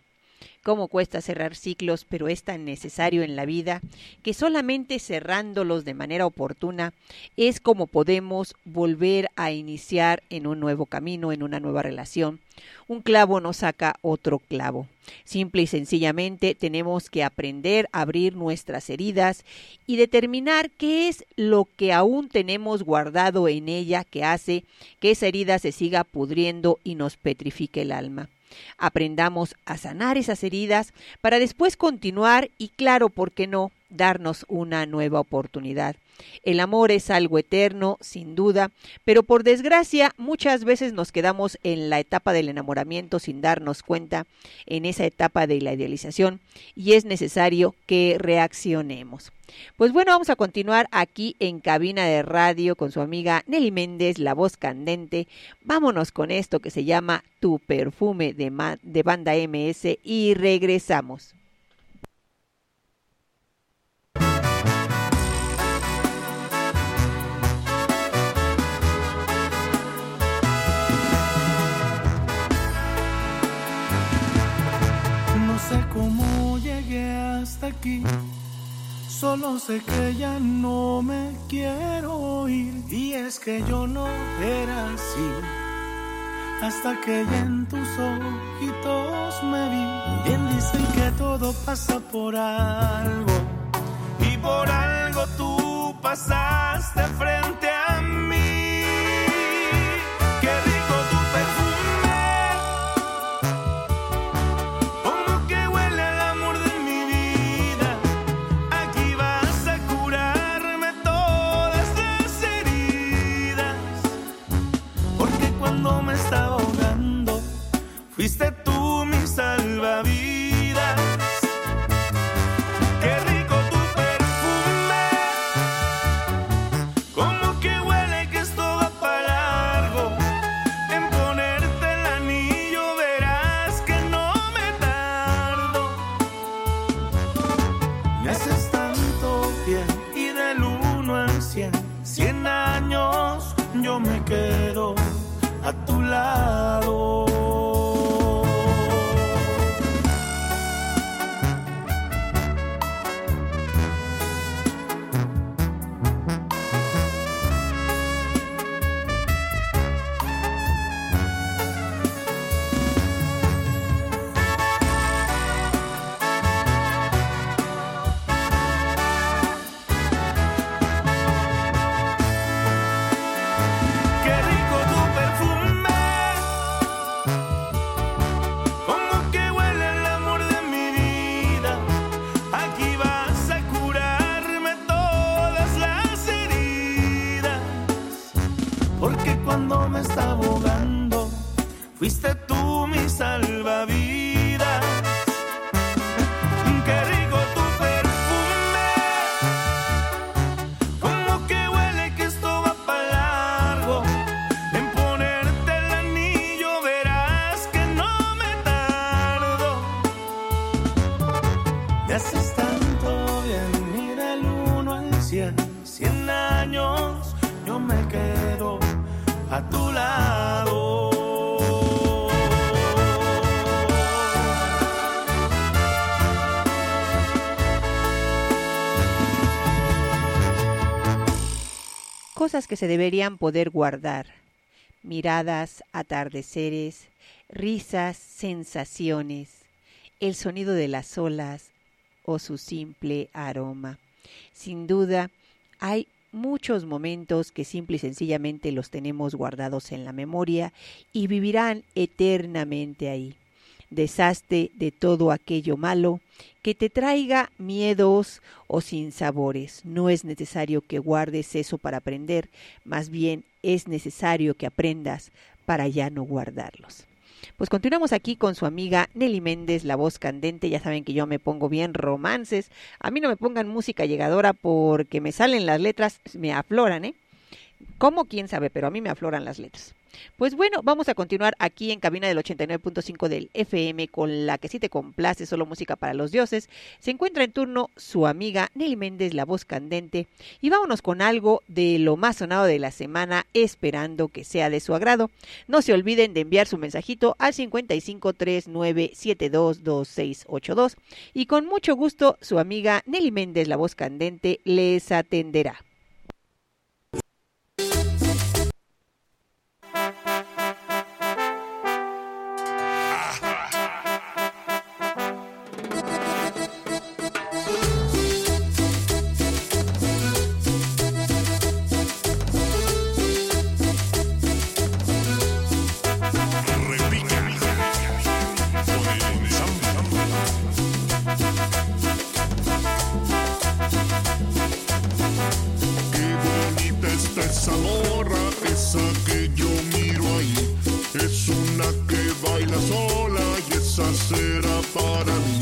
Cómo cuesta cerrar ciclos, pero es tan necesario en la vida que solamente cerrándolos de manera oportuna es como podemos volver a iniciar en un nuevo camino, en una nueva relación. Un clavo no saca otro clavo. Simple y sencillamente tenemos que aprender a abrir nuestras heridas y determinar qué es lo que aún tenemos guardado en ella que hace que esa herida se siga pudriendo y nos petrifique el alma. Aprendamos a sanar esas heridas para después continuar y, claro, ¿por qué no?, darnos una nueva oportunidad. El amor es algo eterno, sin duda, pero por desgracia muchas veces nos quedamos en la etapa del enamoramiento sin darnos cuenta, en esa etapa de la idealización, y es necesario que reaccionemos. Pues bueno, vamos a continuar aquí en Cabina de Radio con su amiga Nelly Méndez, la voz candente. Vámonos con esto que se llama Tu Perfume de Banda MS y regresamos. Hasta aquí, solo sé que ya no me quiero ir. Y es que yo no era así, hasta que ya en tus ojitos me vi. Bien dicen que todo pasa por algo, y por algo tú pasaste frente a mí. Qué rico tu perfume, fuiste tú mi salvavidas. Qué rico tu perfume, como que huele que esto va para largo. En ponerte el anillo verás que no me tardo. Me haces tanto bien, y del 1 al 100, 100 años yo me quedo a tu lado. Fuiste tú mi salvavidas. Qué rico tu perfume, como que huele que esto va para largo. En ponerte el anillo verás que no me tardo. Me haces tanto bien, mira el 1 al 100, 100 años yo me quedo a tu lado. Cosas que se deberían poder guardar: miradas, atardeceres, risas, sensaciones, el sonido de las olas o su simple aroma. Sin duda, hay muchos momentos que simple y sencillamente los tenemos guardados en la memoria y vivirán eternamente ahí. Deshazte de todo aquello malo que te traiga miedos o sinsabores. No es necesario que guardes eso para aprender, más bien es necesario que aprendas para ya no guardarlos. Pues continuamos aquí con su amiga Nelly Méndez, la voz candente. Ya saben que yo me pongo bien romances. A mí no me pongan música llegadora porque me salen las letras, me afloran, ¿eh? ¿Cómo? ¿Quién sabe? Pero a mí me afloran las letras. Pues bueno, vamos a continuar aquí en cabina del 89.5 del FM con la que sí te complace, solo música para los dioses. Se encuentra en turno su amiga Nelly Méndez, la voz candente, y vámonos con algo de lo más sonado de la semana, esperando que sea de su agrado. No se olviden de enviar su mensajito al 5539722682 y con mucho gusto su amiga Nelly Méndez, la voz candente, les atenderá. una sola y esa será para mí.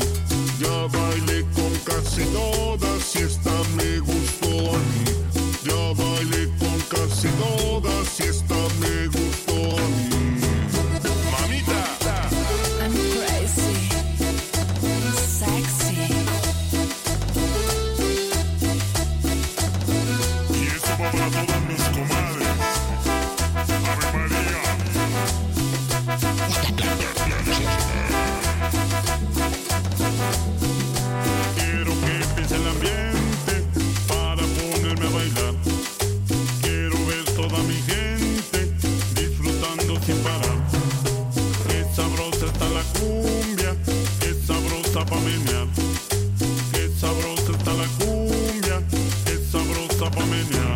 Ya bailé con casi todas y esta me gustó a mí. Ya bailé con casi todas y esta me gustó a mí. Mamita, I'm crazy, sexy. Y esto va para todas mis comadres. Ave María. Quiero que empiece el ambiente para ponerme a bailar. Quiero ver toda mi gente disfrutando sin parar. Qué sabrosa está la cumbia, qué sabrosa pa' menear. Qué sabrosa está la cumbia, qué sabrosa pa' menear.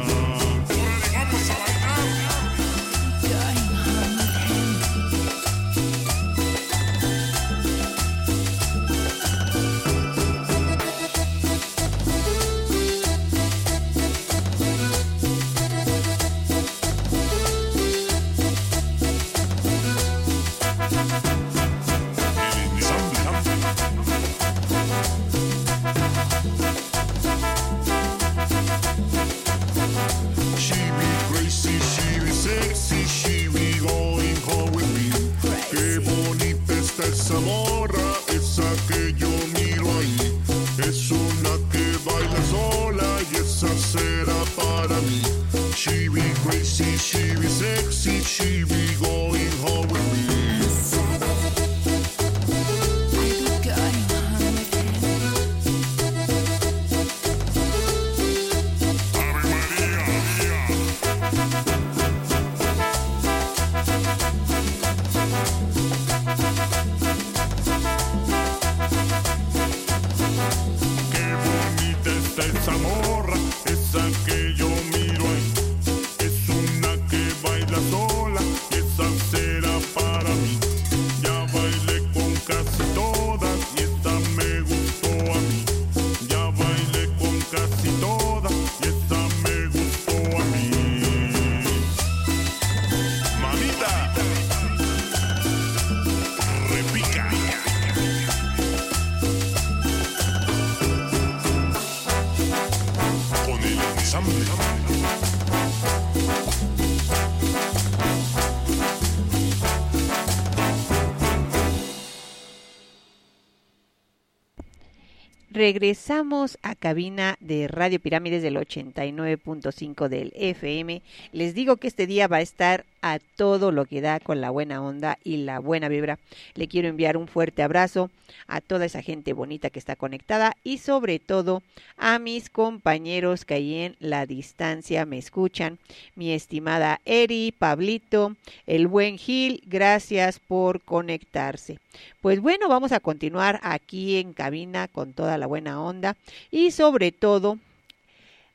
Regresamos a cabina de Radio Pirámides del 89.5 del FM. Les digo que este día va a estar a todo lo que da con la buena onda y la buena vibra. Le quiero enviar un fuerte abrazo a toda esa gente bonita que está conectada y sobre todo a mis compañeros que ahí en la distancia me escuchan. Mi estimada Eri, Pablito, el buen Gil, gracias por conectarse. Pues bueno, vamos a continuar aquí en cabina con toda la buena onda y sobre todo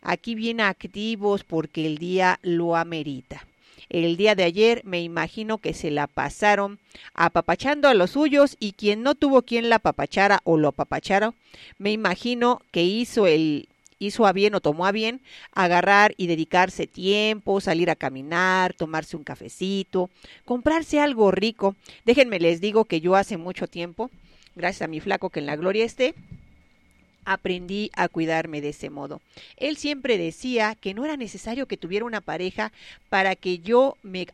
aquí bien activos porque el día lo amerita. El día de ayer me imagino que se la pasaron apapachando a los suyos y quien no tuvo quien la apapachara o lo apapachara, me imagino que hizo a bien o tomó a bien agarrar y dedicarse tiempo, salir a caminar, tomarse un cafecito, comprarse algo rico. Déjenme les digo que yo hace mucho tiempo, gracias a mi flaco que en la gloria esté, aprendí a cuidarme de ese modo. Él siempre decía que no era necesario que tuviera una pareja para que yo me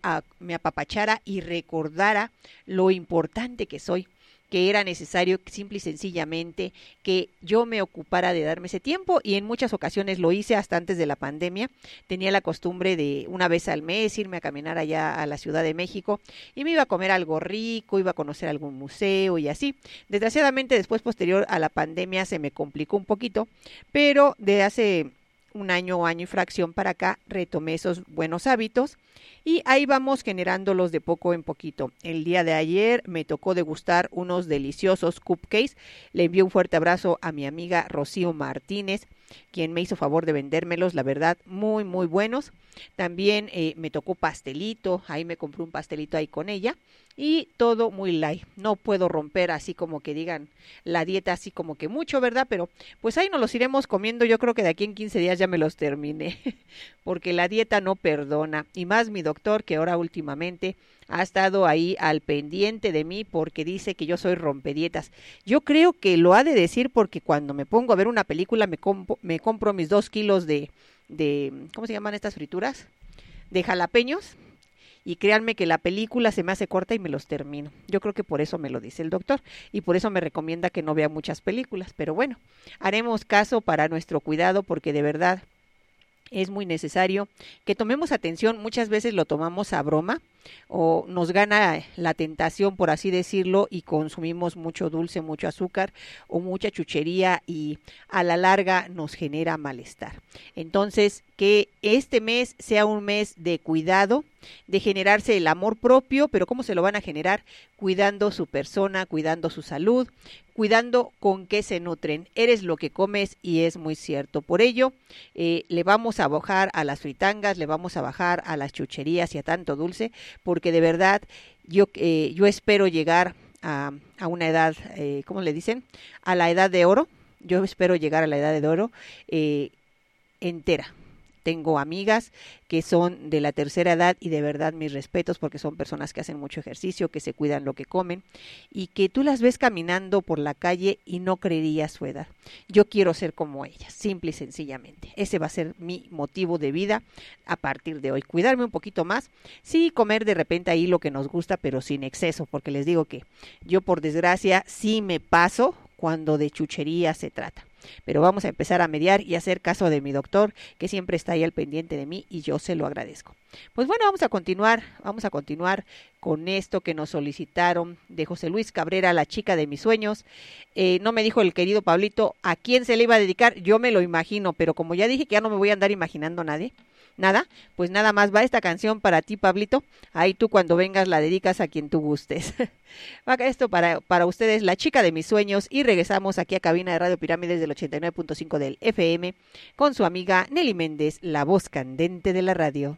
apapachara y recordara lo importante que soy, que era necesario simple y sencillamente que yo me ocupara de darme ese tiempo y en muchas ocasiones lo hice hasta antes de la pandemia. Tenía la costumbre de una vez al mes irme a caminar allá a la Ciudad de México y me iba a comer algo rico, iba a conocer algún museo y así. Desgraciadamente después posterior a la pandemia se me complicó un poquito, pero de hace un año o año y fracción para acá retomé esos buenos hábitos y ahí vamos generándolos de poco en poquito. El día de ayer me tocó degustar unos deliciosos cupcakes. Le envié un fuerte abrazo a mi amiga Rocío Martínez, quien me hizo favor de vendérmelos, la verdad, muy, muy buenos. También me tocó pastelito, ahí me compré un pastelito ahí con ella y todo muy light. No puedo romper así como que digan la dieta así como que mucho, ¿verdad? Pero pues ahí nos los iremos comiendo, yo creo que de aquí en 15 días ya me los terminé, porque la dieta no perdona y más mi doctor que ahora últimamente ha estado ahí al pendiente de mí porque dice que yo soy rompedietas. Yo creo que lo ha de decir porque cuando me pongo a ver una película me compro mis 2 kilos de ¿cómo se llaman estas frituras? De jalapeños. Y créanme que la película se me hace corta y me los termino. Yo creo que por eso me lo dice el doctor y por eso me recomienda que no vea muchas películas. Pero bueno, haremos caso para nuestro cuidado porque de verdad es muy necesario que tomemos atención. Muchas veces lo tomamos a broma o nos gana la tentación, por así decirlo, y consumimos mucho dulce, mucho azúcar o mucha chuchería y a la larga nos genera malestar. Entonces, que este mes sea un mes de cuidado, de generarse el amor propio, pero ¿cómo se lo van a generar? Cuidando su persona, cuidando su salud, cuidando con qué se nutren. Eres lo que comes y es muy cierto. Por ello, le vamos a bajar a las fritangas, le vamos a bajar a las chucherías y a tanto dulce, porque de verdad yo espero llegar a una edad, ¿cómo le dicen? A la edad de oro. Yo espero llegar a la edad de oro entera. Tengo amigas que son de la tercera edad y de verdad mis respetos porque son personas que hacen mucho ejercicio, que se cuidan lo que comen y que tú las ves caminando por la calle y no creerías su edad. Yo quiero ser como ellas, simple y sencillamente. Ese va a ser mi motivo de vida a partir de hoy. Cuidarme un poquito más, sí comer de repente ahí lo que nos gusta, pero sin exceso, porque les digo que yo por desgracia sí me paso cuando de chuchería se trata. Pero vamos a empezar a mediar y hacer caso de mi doctor, que siempre está ahí al pendiente de mí y yo se lo agradezco. Pues bueno, vamos a continuar con esto que nos solicitaron de José Luis Cabrera, la chica de mis sueños. No me dijo el querido Pablito a quién se le iba a dedicar, yo me lo imagino, pero como ya dije que ya no me voy a andar imaginando nada, pues nada más va esta canción para ti, Pablito. Ahí tú cuando vengas la dedicas a quien tú gustes. Esto para ustedes, la chica de mis sueños, y regresamos aquí a cabina de Radio Pirámides del 89.5 del FM con su amiga Nelly Méndez, la voz candente de la radio.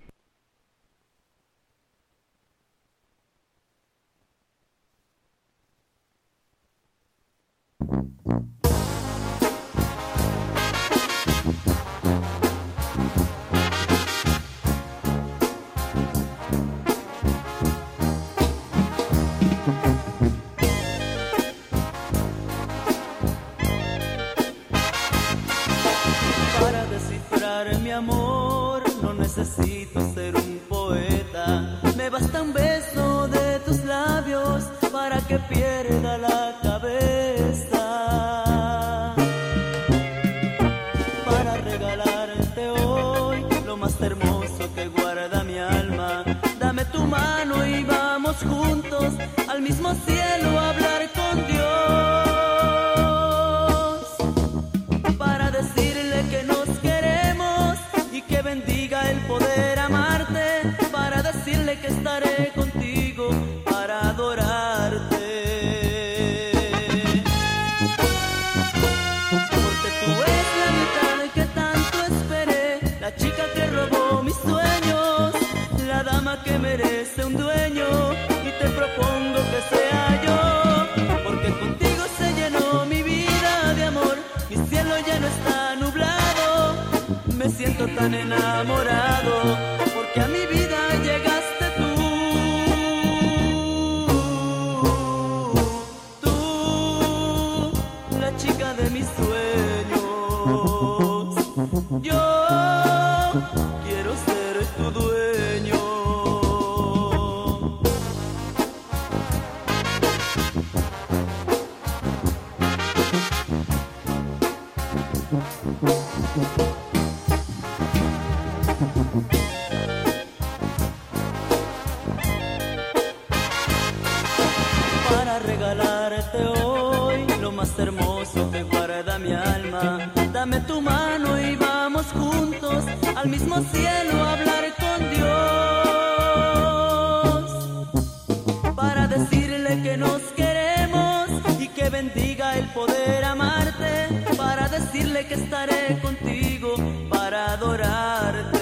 Mi amor, no necesito ser un poeta. Me basta un beso de tus labios para que pierda la cabeza. Para regalarte hoy lo más hermoso que guarda mi alma. Dame tu mano y vamos juntos al mismo cielo a hablar con Dios. Estaré contigo para adorarte, porque tú eres la mitad que tanto esperé, la chica que robó mis sueños, la dama que merece un dueño, y te propongo que sea yo, porque contigo se llenó mi vida de amor, mi cielo ya no está nublado, me siento tan enamorado, porque a mi vida llegaste. Yo quiero ser tu dueño. Para regalarte hoy lo más hermoso que guarda mi alma, dame tu mano y juntos al mismo cielo a hablar con Dios, para decirle que nos queremos y que bendiga el poder amarte, para decirle que estaré contigo para adorarte,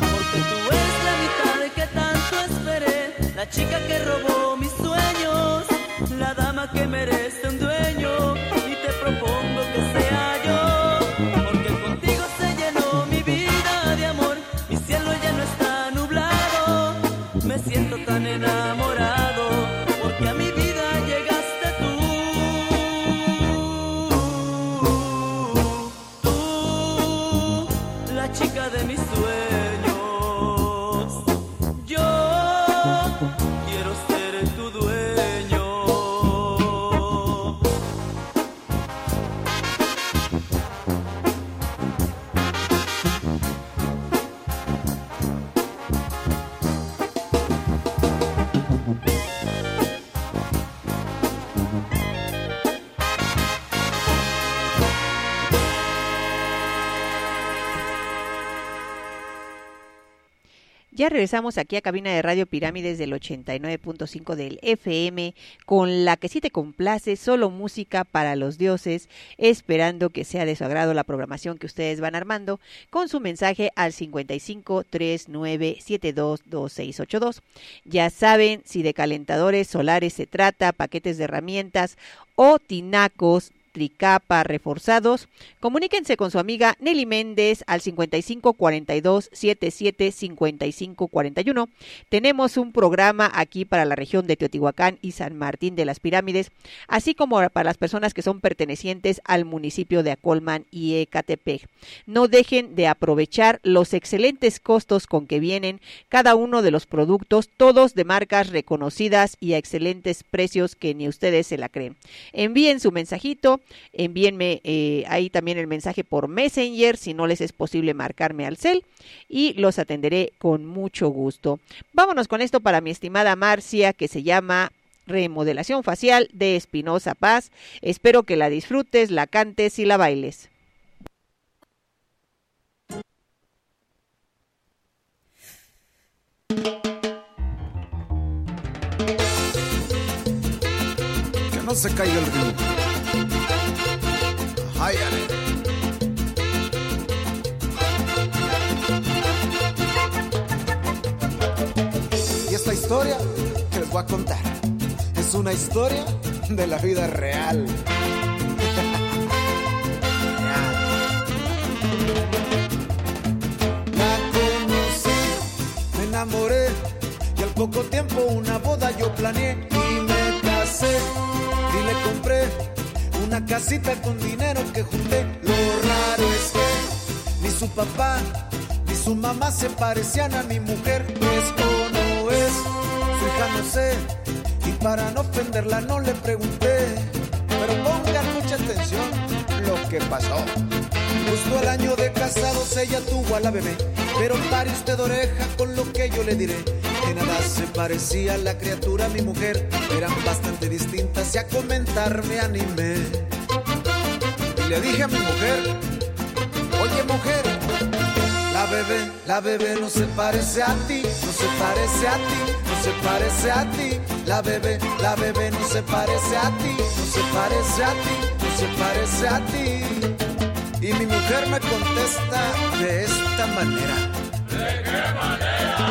porque tú eres la mitad que tanto esperé, la chica que robó mis sueños, la dama que merece un dueño. Propongo que sea yo, porque contigo se llenó mi vida de amor, mi cielo ya no me siento tan enamorado, porque a mi vida llegaste tú, la chica de mis sueños. Yo quiero ser tu dueño. Ya regresamos aquí a cabina de Radio Pirámides del 89.5 del FM, con la que sí te complace, solo música para los dioses, esperando que sea de su agrado la programación que ustedes van armando, con su mensaje al 55 3972 2682. Ya saben, si de calentadores solares se trata, paquetes de herramientas o tinacos, tricapa reforzados, comuníquense con su amiga Nelly Méndez al 55 42 77 55 41. Tenemos un programa aquí para la región de Teotihuacán y San Martín de las Pirámides, así como para las personas que son pertenecientes al municipio de Acolman y Ecatepec. No dejen de aprovechar los excelentes costos con que vienen cada uno de los productos, todos de marcas reconocidas y a excelentes precios que ni ustedes se la creen. Envíen su mensajito. Envíenme ahí también el mensaje por Messenger, si no les es posible marcarme al cel, y los atenderé con mucho gusto. Vámonos con esto para mi estimada Marcia, que se llama Remodelación Facial de Espinosa Paz. Espero que la disfrutes, la cantes y la bailes. Que no se caiga el río. Ay, ale. Y esta historia que les voy a contar es una historia de la vida real. La conocí, me enamoré, y al poco tiempo una boda yo planeé y me casé y le compré una casita con dinero que junté. Lo raro es que ni su papá ni su mamá se parecían a mi mujer. Esto no es, su hija no sé, y para no ofenderla no le pregunté. Pero pongan mucha atención lo que pasó. Justo al año de casados ella tuvo a la bebé, pero pare usted de oreja con lo que yo le diré. Que nada se parecía a la criatura a mi mujer, eran bastante distintas y a comentar me animé. Y le dije a mi mujer, oye mujer, la bebé no se parece a ti, no se parece a ti, no se parece a ti. La bebé no se parece a ti, no se parece a ti, no se parece a ti. Y mi mujer me contesta de esta manera. ¿De qué manera?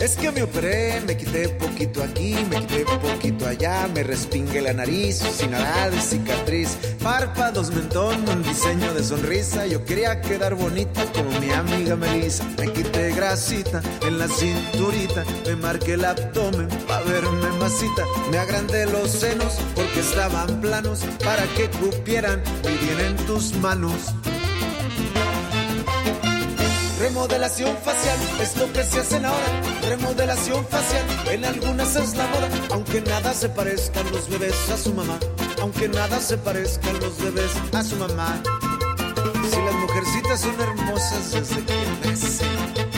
Es que me operé, me quité poquito aquí, me quité poquito allá, me respingué la nariz, sin nada de cicatriz, párpados, mentón, un diseño de sonrisa. Yo quería quedar bonita como mi amiga Melissa. Me quité grasita en la cinturita, me marqué el abdomen pa' verme masita. Me agrandé los senos porque estaban planos para que cupieran muy bien en tus manos. Remodelación facial es lo que se hacen ahora. Remodelación facial, en algunas es la moda. Aunque nada se parezcan los bebés a su mamá, aunque nada se parezcan los bebés a su mamá. Si las mujercitas son hermosas desde que nacen.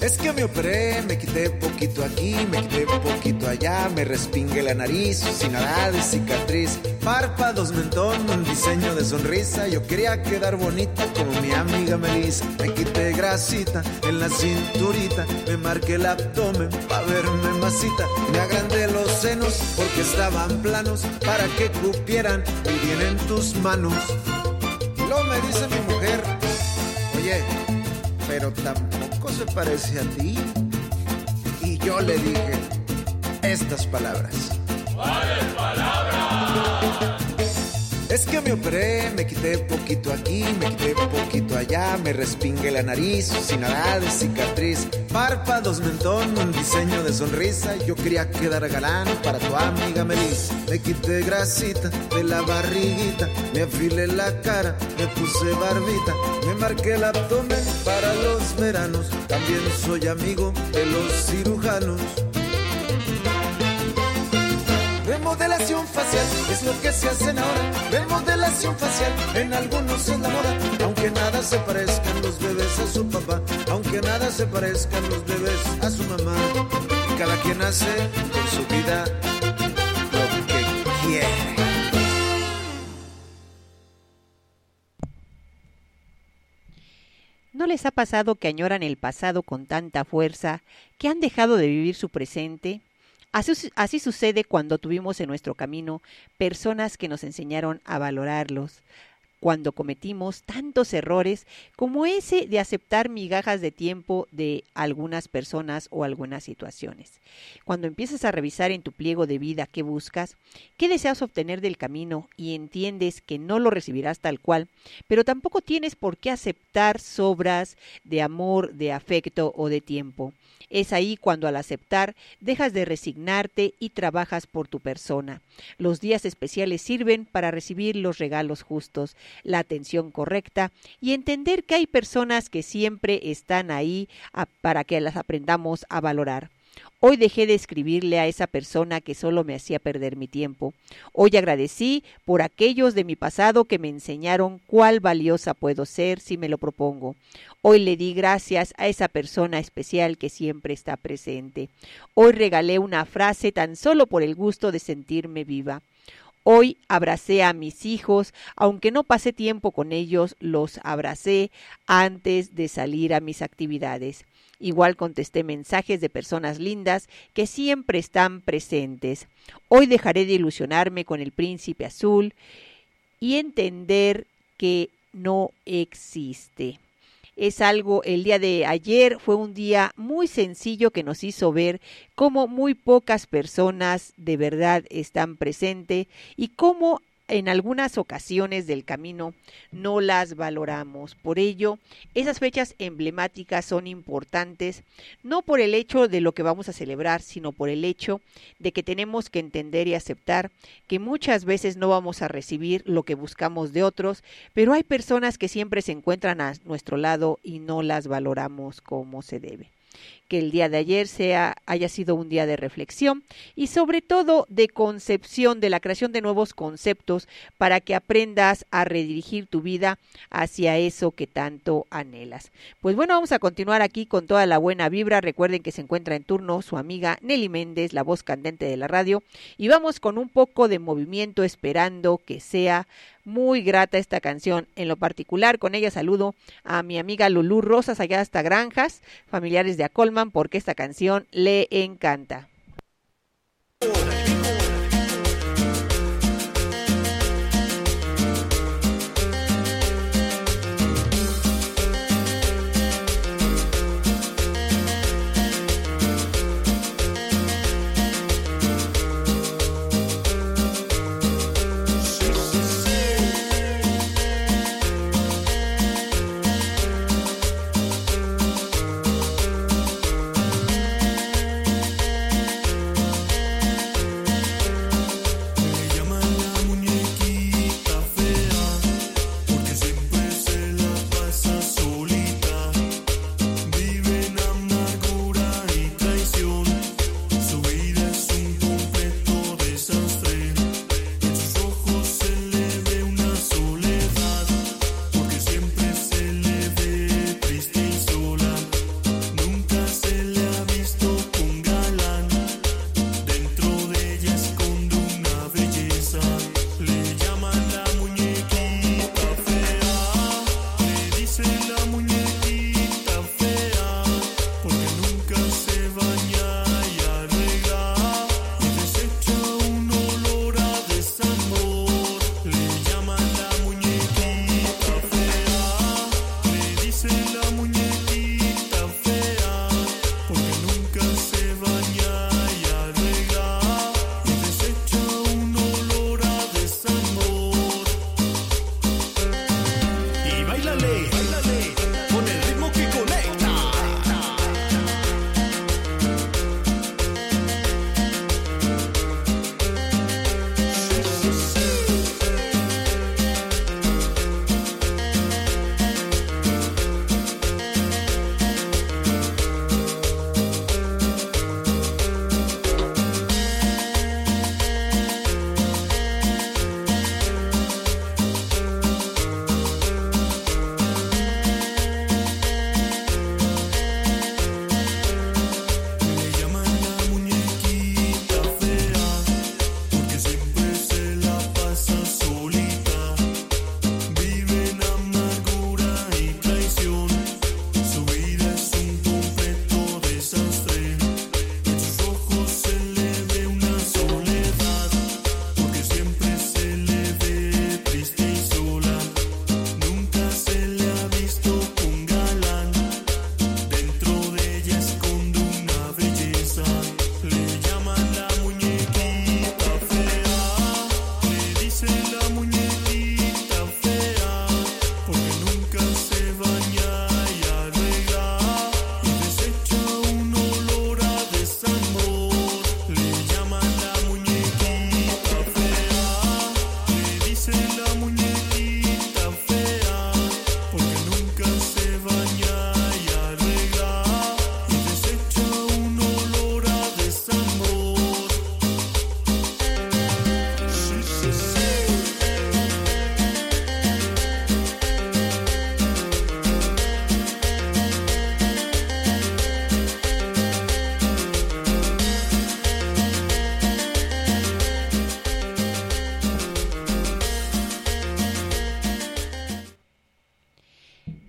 Es que me operé, me quité poquito aquí, me quité poquito allá, me respingué la nariz, sin nada de cicatriz, párpados, mentón, un diseño de sonrisa. Yo quería quedar bonita como mi amiga Melissa. Me quité grasita en la cinturita, me marqué el abdomen pa' verme masita. Me agrandé los senos porque estaban planos para que cupieran muy bien en tus manos. Y luego me dice mi mujer, oye, pero tampoco se parece a ti. Y yo le dije estas palabras. ¡Vales palabras! Es que me operé, me quité poquito aquí, me quité poquito allá, me respingué la nariz, sin nada de cicatriz, párpados, mentón, un diseño de sonrisa, yo quería quedar galán para tu amiga Melis. Me quité grasita de la barriguita, me afilé la cara, me puse barbita, me marqué el abdomen para los veranos, también soy amigo de los cirujanos. Remodelación facial es lo que se hacen ahora. Remodelación facial en algunos es la moda. Aunque nada se parezcan los bebés a su papá, aunque nada se parezcan los bebés a su mamá, cada quien hace con su vida lo que quiere. ¿No les ha pasado que añoran el pasado con tanta fuerza que han dejado de vivir su presente? Así sucede cuando tuvimos en nuestro camino personas que nos enseñaron a valorarlos, cuando cometimos tantos errores como ese de aceptar migajas de tiempo de algunas personas o algunas situaciones. Cuando empiezas a revisar en tu pliego de vida qué buscas, qué deseas obtener del camino y entiendes que no lo recibirás tal cual, pero tampoco tienes por qué aceptar sobras de amor, de afecto o de tiempo. Es ahí cuando al aceptar dejas de resignarte y trabajas por tu persona. Los días especiales sirven para recibir los regalos justos, la atención correcta y entender que hay personas que siempre están ahí para que las aprendamos a valorar. Hoy dejé de escribirle a esa persona que solo me hacía perder mi tiempo. Hoy agradecí por aquellos de mi pasado que me enseñaron cuál valiosa puedo ser si me lo propongo. Hoy le di gracias a esa persona especial que siempre está presente. Hoy regalé una frase tan solo por el gusto de sentirme viva. Hoy abracé a mis hijos, aunque no pasé tiempo con ellos, los abracé antes de salir a mis actividades. Igual contesté mensajes de personas lindas que siempre están presentes. Hoy dejaré de ilusionarme con el príncipe azul y entender que no existe. Es algo, el día de ayer fue un día muy sencillo que nos hizo ver cómo muy pocas personas de verdad están presentes y cómo en algunas ocasiones del camino no las valoramos. Por ello, esas fechas emblemáticas son importantes, no por el hecho de lo que vamos a celebrar, sino por el hecho de que tenemos que entender y aceptar que muchas veces no vamos a recibir lo que buscamos de otros, pero hay personas que siempre se encuentran a nuestro lado y no las valoramos como se debe. Que el día de ayer haya sido un día de reflexión y sobre todo de concepción, de la creación de nuevos conceptos para que aprendas a redirigir tu vida hacia eso que tanto anhelas. Pues bueno, vamos a continuar aquí con toda la buena vibra. Recuerden que se encuentra en turno su amiga Nelly Méndez, la voz candente de la radio, y vamos con un poco de movimiento esperando que sea muy grata esta canción. En lo particular, con ella saludo a mi amiga Lulú Rosas allá hasta Granjas, familiares de Acolman, porque esta canción le encanta.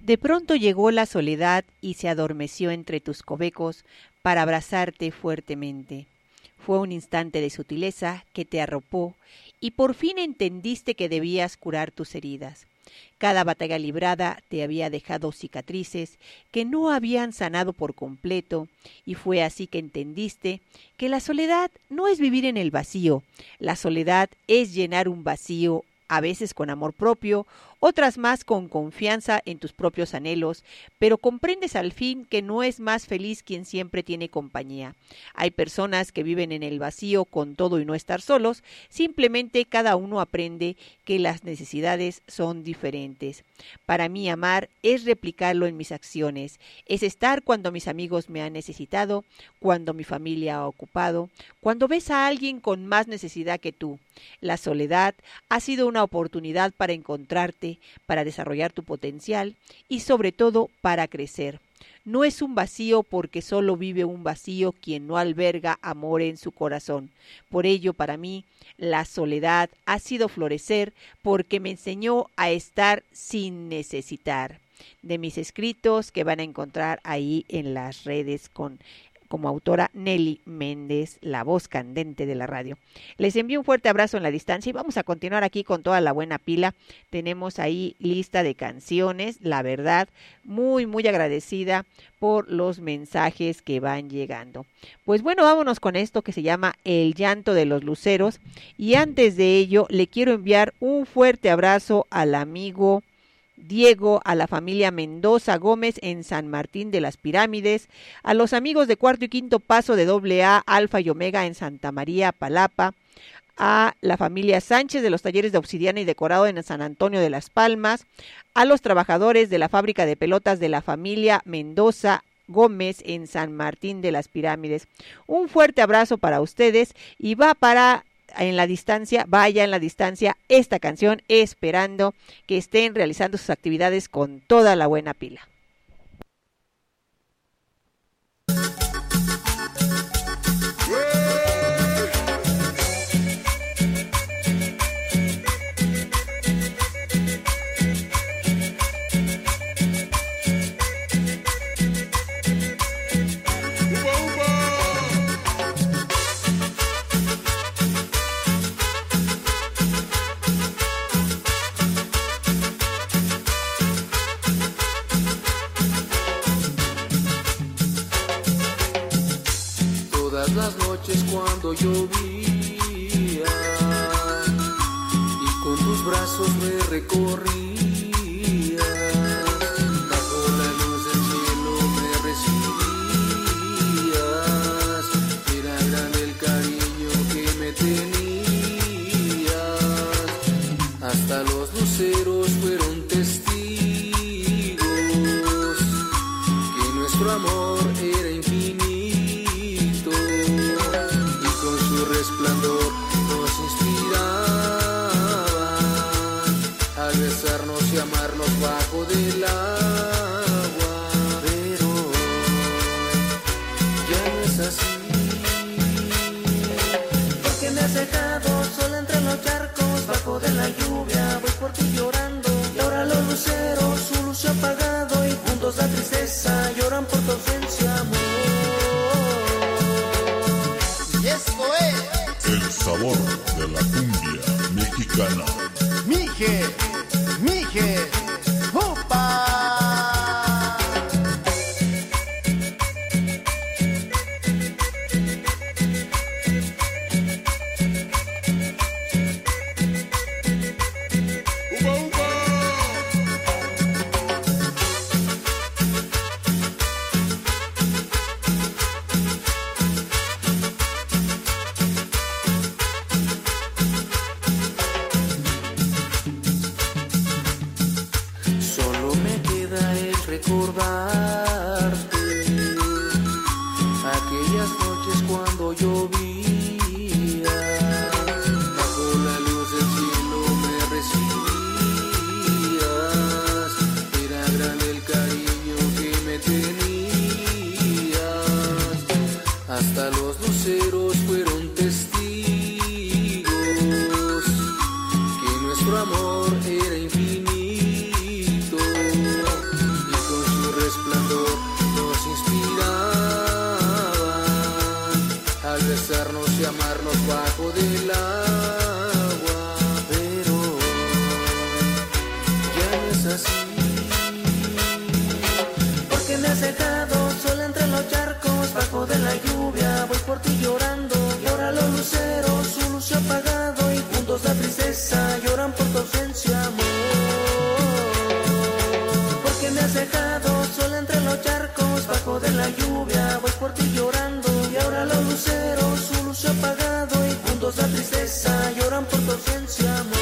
De pronto llegó la soledad y se adormeció entre tus covecos para abrazarte fuertemente. Fue un instante de sutileza que te arropó y por fin entendiste que debías curar tus heridas. Cada batalla librada te había dejado cicatrices que no habían sanado por completo, y fue así que entendiste que la soledad no es vivir en el vacío, la soledad es llenar un vacío, a veces con amor propio, otras más con confianza en tus propios anhelos, pero comprendes al fin que no es más feliz quien siempre tiene compañía. Hay personas que viven en el vacío con todo y no estar solos, simplemente cada uno aprende que las necesidades son diferentes. Para mí amar es replicarlo en mis acciones, es estar cuando mis amigos me han necesitado, cuando mi familia ha ocupado, cuando ves a alguien con más necesidad que tú. La soledad ha sido una oportunidad para encontrarte, para desarrollar tu potencial y sobre todo para crecer. No es un vacío porque solo vive un vacío quien no alberga amor en su corazón. Por ello, para mí, la soledad ha sido florecer porque me enseñó a estar sin necesitar. De mis escritos que van a encontrar ahí en las redes como autora Nelly Méndez, la voz candente de la radio. Les envío un fuerte abrazo en la distancia y vamos a continuar aquí con toda la buena pila. Tenemos ahí lista de canciones, la verdad, muy, muy agradecida por los mensajes que van llegando. Pues bueno, vámonos con esto que se llama El Llanto de los Luceros, y antes de ello le quiero enviar un fuerte abrazo al amigo Diego, a la familia Mendoza Gómez en San Martín de las Pirámides, a los amigos de Cuarto y Quinto Paso de AA, Alfa y Omega en Santa María, Palapa, a la familia Sánchez de los Talleres de Obsidiana y Decorado en San Antonio de Las Palmas, a los trabajadores de la fábrica de pelotas de la familia Mendoza Gómez en San Martín de las Pirámides. Un fuerte abrazo para ustedes y vaya en la distancia esta canción, esperando que estén realizando sus actividades con toda la buena pila. Cuando llovía y con tus brazos me recorría, bajo la luz del cielo me recibías, era grande el cariño que me tenías, hasta los luceros fueron testigos que nuestro amor era infinito. Resplandor nos inspiraba a besarnos y amarnos bajo del agua, pero ya no es así, porque me has dejado sola entre los charcos, bajo de la lluvia voy por ti llorando, y ahora los luceros su luz se ha apagado y juntos la tristeza lloran por tu ausencia, amor. El sabor de la cumbia mexicana. Mije, mije, opa. Upa, upa. Recordarte aquellas noches cuando llovía, bajo la luz del cielo me recibías, era grande el cariño que me tenías, hasta los luceros fueron testigos que nuestro amor era infinito. bajo del agua, pero ya no es así. Porque me has dejado sola entre los charcos, bajo de la lluvia, voy por ti llorando. Y ahora los luceros, su luz se ha apagado, y juntos la tristeza lloran por tu ausencia, amor. Porque me has dejado sola entre los charcos, bajo de la lluvia, voy por ti llorando. Y ahora los luceros, su luz se ha apagado, y juntos la tristeza lloran por tu ausencia, amor.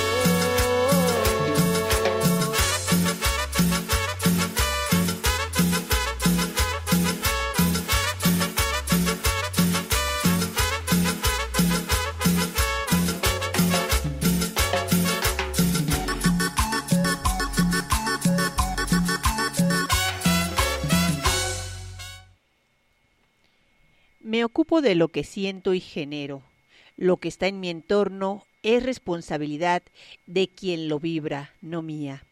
Me ocupo de lo que siento y genero. Lo que está en mi entorno es responsabilidad de quien lo vibra, no mía.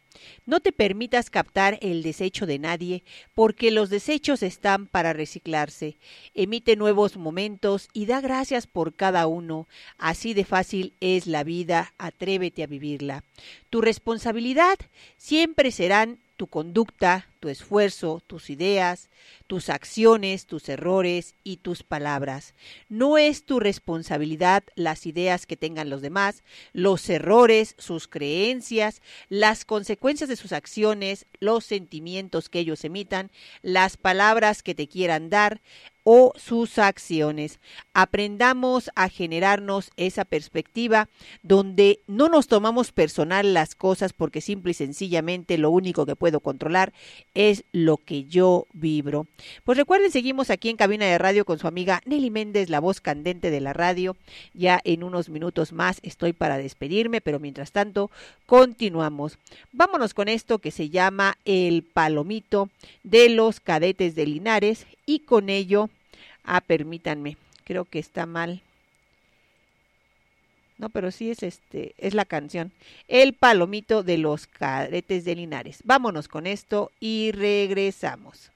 No te permitas captar el desecho de nadie, porque los desechos están para reciclarse. Emite nuevos momentos y da gracias por cada uno. Así de fácil es la vida, atrévete a vivirla. Tu responsabilidad siempre serán tu conducta, tu esfuerzo, tus ideas, tus acciones, tus errores y tus palabras. No es tu responsabilidad las ideas que tengan los demás, los errores, sus creencias, las consecuencias de sus acciones, los sentimientos que ellos emitan, las palabras que te quieran dar o sus acciones. Aprendamos a generarnos esa perspectiva donde no nos tomamos personal las cosas, porque simple y sencillamente lo único que puedo controlar es lo que yo vibro. Pues recuerden, seguimos aquí en Cabina de Radio con su amiga Nelly Méndez, la voz candente de la radio. Ya en unos minutos más estoy para despedirme, pero mientras tanto continuamos. Vámonos con esto que se llama El Palomito de los Cadetes de Linares, y con ello... permítanme, creo que está mal. No, pero sí es es la canción. El Palomito de los Cadetes de Linares. Vámonos con esto y regresamos.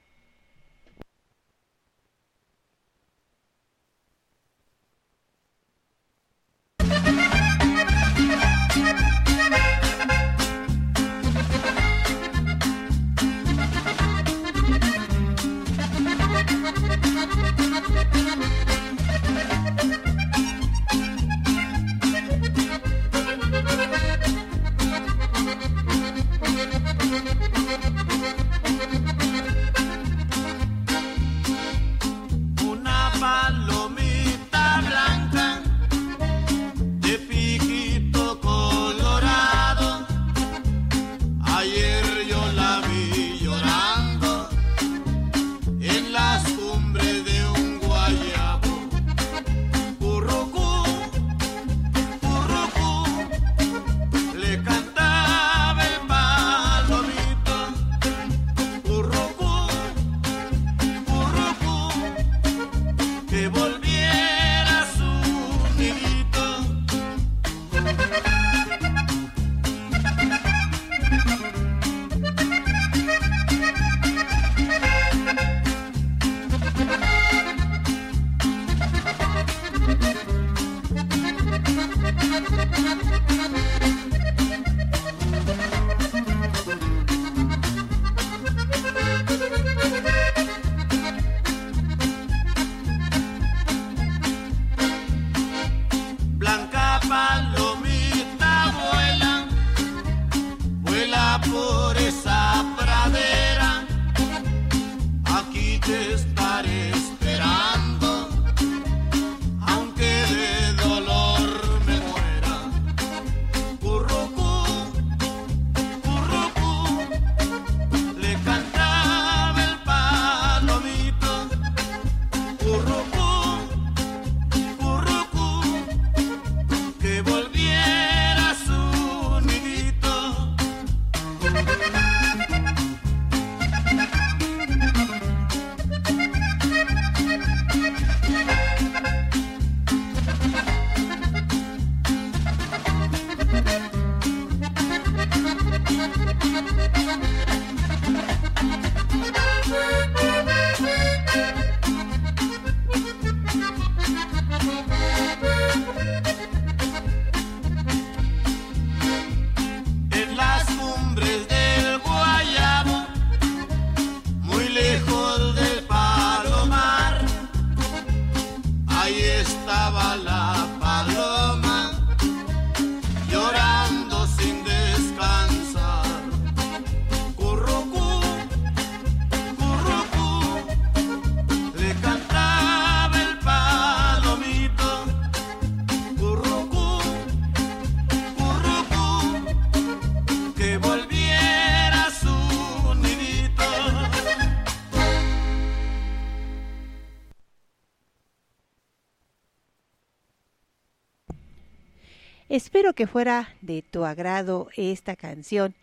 Espero que fuera de tu agrado esta canción,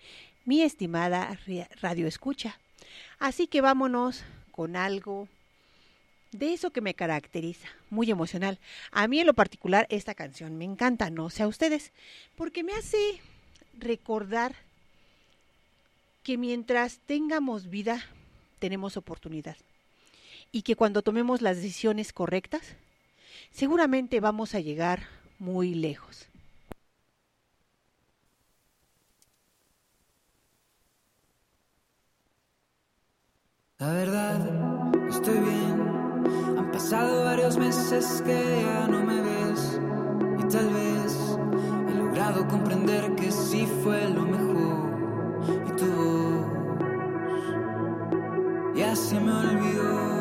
mi estimada radioescucha. Así que vámonos con algo de eso que me caracteriza, muy emocional. A mí en lo particular esta canción me encanta, no sé a ustedes, porque me hace recordar que mientras tengamos vida, tenemos oportunidad. Y que cuando tomemos las decisiones correctas, seguramente vamos a llegar muy lejos. La verdad, estoy bien. Han pasado varios meses que ya no me ves. Y tal vez he logrado comprender que sí fue lo mejor. Y tu voz ya se me olvidó.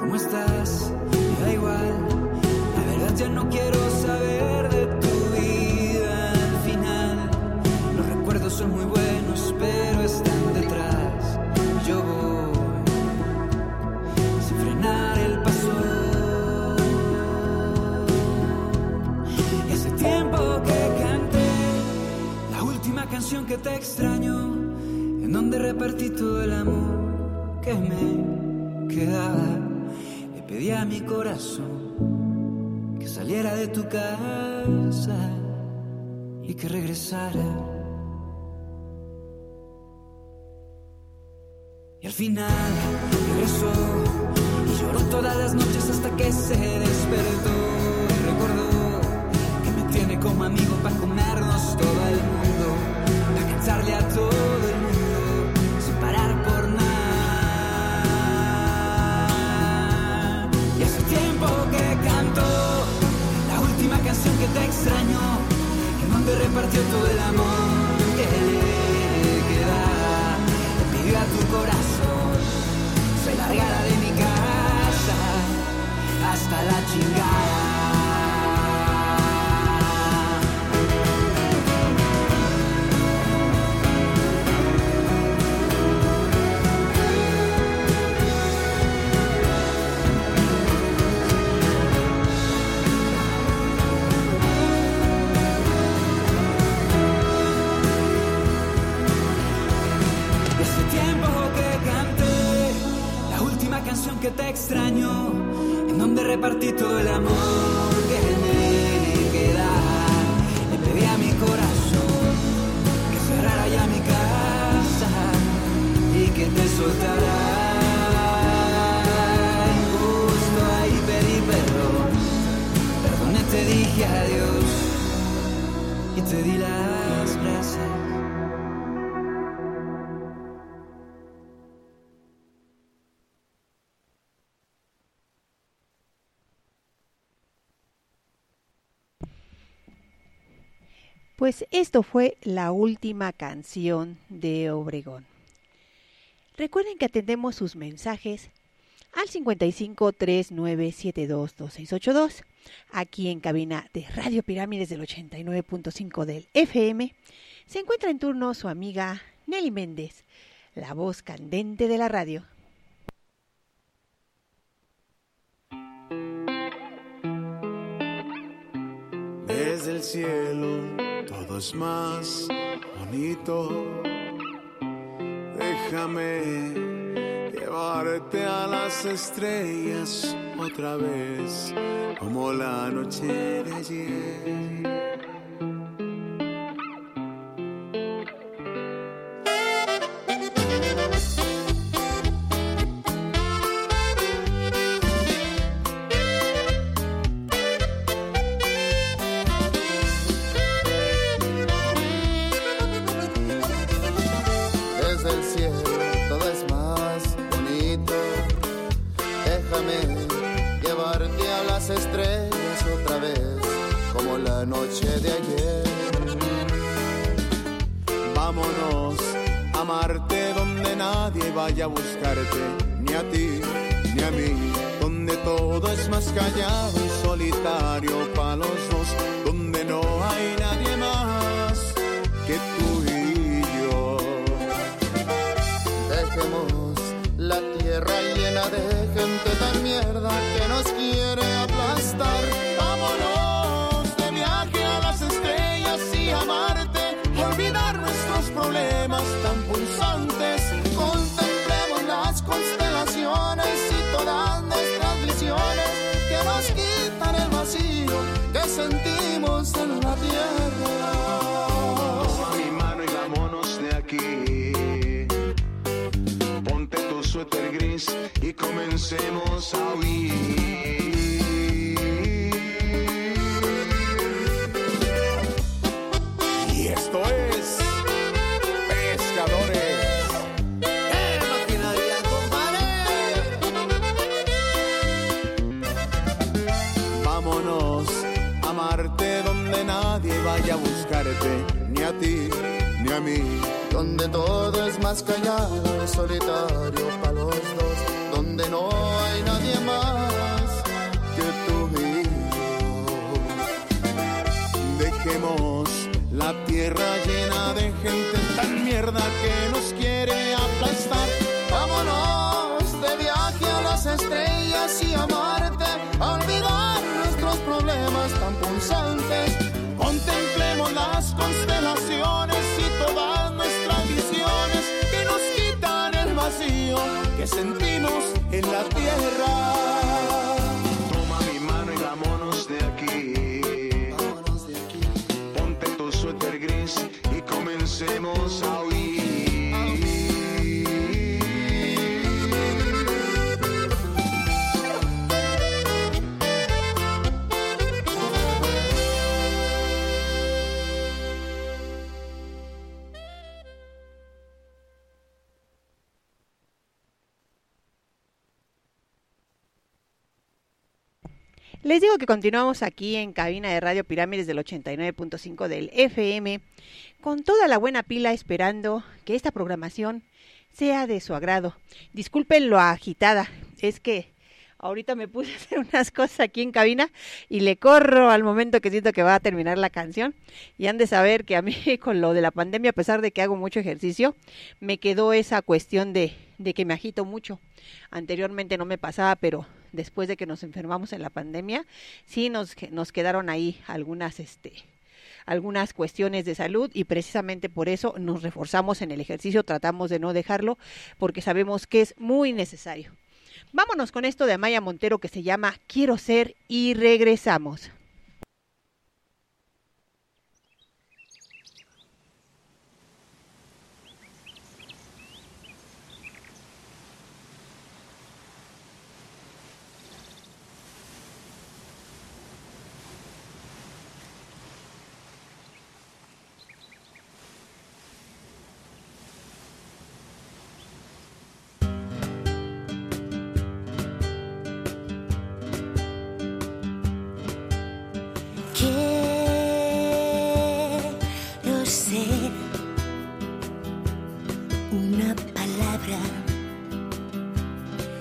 ¿Cómo estás? Me da igual. La verdad ya no quiero saber de ti. Son muy buenos, pero están detrás. Yo voy sin frenar el paso. Hace tiempo que canté la última canción que te extraño, en donde repartí todo el amor que me quedaba. Le pedí a mi corazón que saliera de tu casa y que regresara. Y al final regresó y lloró todas las noches hasta que se despertó. Y recordó que me tiene como amigo para comernos todo el mundo, para cansarle a todo el mundo, sin parar por nada. Y hace tiempo que cantó la última canción que te extrañó, en donde repartió todo el amor que le quedaba. Le pidió a tu corazón se largara de mi casa hasta la chingada. Que te extraño, en donde repartí todo el amor que me quedaba. Le pedí a mi corazón que cerrara ya mi casa y que te soltara. Justo ahí pedí perdón, perdoné, te dije adiós y te di las gracias. Pues esto fue la última canción de Obregón. Recuerden que atendemos sus mensajes al 55 3972 2682, aquí en cabina de Radio Pirámides del 89.5 del FM. Se encuentra en turno su amiga Nelly Méndez, la voz candente de la radio. Desde el cielo todo es más bonito. Déjame llevarte a las estrellas otra vez, como la noche de ayer. Vaya a buscarte, ni a ti, ni a mí. Donde todo es más callado y solitario para los dos. Donde no hay nadie más que tú y yo. Dejemos la tierra llena de gente tan mierda que nos quiere. gris y comencemos a huir. Y esto es Pescadores. Donde nadie vaya a buscarte, ni a ti, ni a mí. Donde todo es más callado y solitario para los dos. Donde no hay nadie más que tú y yo. Dejemos la tierra llena de gente tan mierda que nos quiere aplastar. Vámonos de viaje a las estrellas y a Marte, a olvidar nuestros problemas tan punzantes. Contemplemos las constelaciones y todas nuestras visiones que nos quitan el vacío que sentimos en la tierra. Toma mi mano y vámonos de aquí. Vámonos de aquí. Ponte tu suéter gris y comencemos a huir. A huir. Les digo que continuamos aquí en cabina de Radio Pirámides del 89.5 del FM, con toda la buena pila esperando que esta programación sea de su agrado. Disculpen lo agitada, es que ahorita me puse a hacer unas cosas aquí en cabina y le corro al momento que siento que va a terminar la canción. Y han de saber que a mí con lo de la pandemia, a pesar de que hago mucho ejercicio, me quedó esa cuestión de que me agito mucho. Anteriormente no me pasaba, pero después de que nos enfermamos en la pandemia, sí nos quedaron ahí algunas cuestiones de salud, y precisamente por eso nos reforzamos en el ejercicio, tratamos de no dejarlo, porque sabemos que es muy necesario. Vámonos con esto de Amaya Montero que se llama Quiero Ser, y regresamos.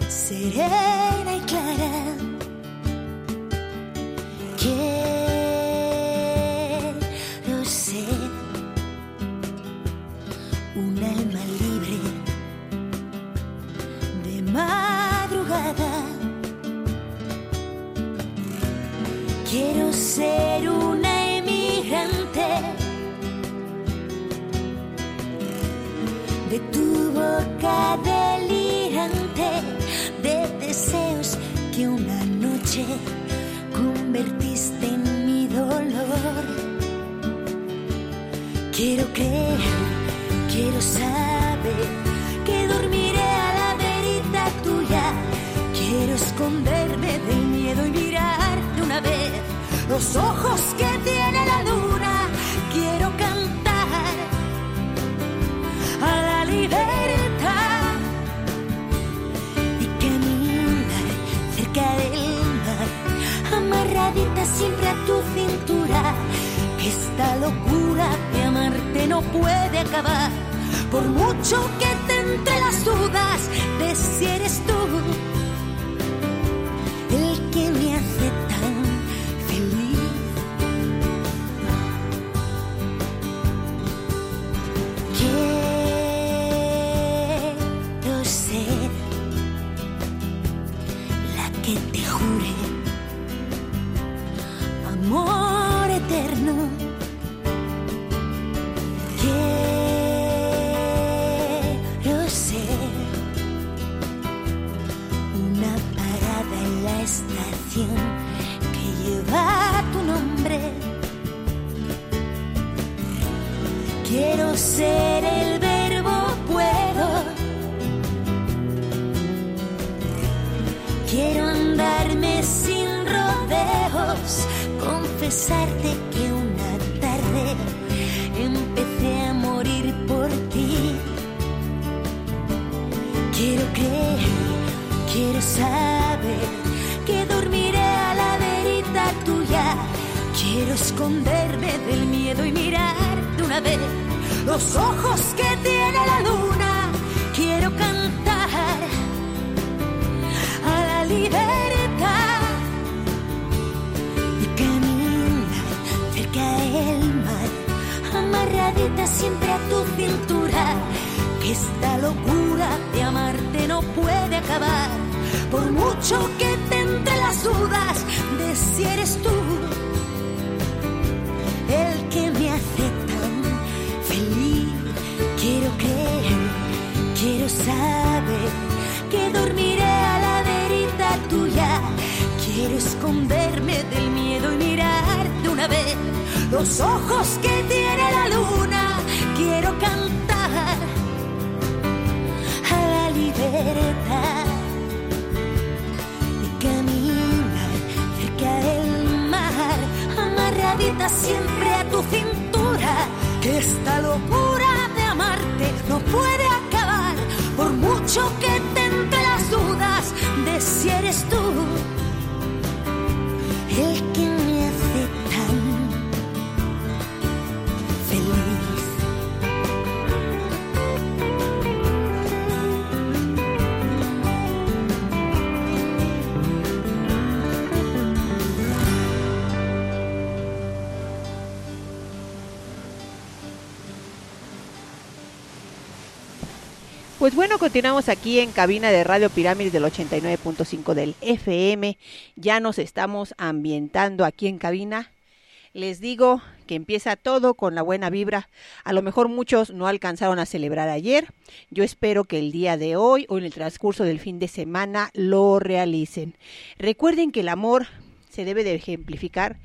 Serena y clara, quiero ser un alma libre de madrugada, quiero ser una emigrante de tu boca delirante. Deseos que una noche convertiste en mi dolor. Quiero creer, quiero saber que dormiré a la verita tuya. Quiero esconderme del miedo y mirar de una vez los ojos que tiene la luna. Quiero cantar a la libertad. Amarradita siempre a tu cintura, que esta locura de amarte no puede acabar, por mucho que te entre las dudas de si eres tú el que me hace tan feliz. Quiero ser la que te jure amor eterno, quiero ser una parada en la estación que lleva tu nombre, quiero ser el verbo puedo lejos, confesarte que una tarde empecé a morir por ti. Quiero creer, quiero saber que dormiré a la verita tuya. Quiero esconderme del miedo y mirar de una vez los ojos que tiene la luna. Quiero cantar a la libertad y caminar cerca del mar, amarradita siempre a tu cintura. Esta locura de amarte no puede acabar, por mucho que te entre las dudas de si eres tú el que me hace tan feliz. Quiero creer, quiero saber que dormiré a la verita tuya. Quiero esconderme del miedo y mirar de una vez los ojos que tiene la luna. Quiero cantar a la libertad y caminar cerca del mar, amarradita siempre a tu cintura, que esta locura de amarte no puede acabar, por mucho que te entre las dudas de si eres tú el que me hace tan feliz. Pues bueno, continuamos aquí en cabina de Radio Pirámides del 89.5 del FM. Ya nos estamos ambientando aquí en cabina. Les digo que empieza todo con la buena vibra. A lo mejor muchos no alcanzaron a celebrar ayer. Yo espero que el día de hoy o en el transcurso del fin de semana lo realicen. Recuerden que el amor se debe de ejemplificar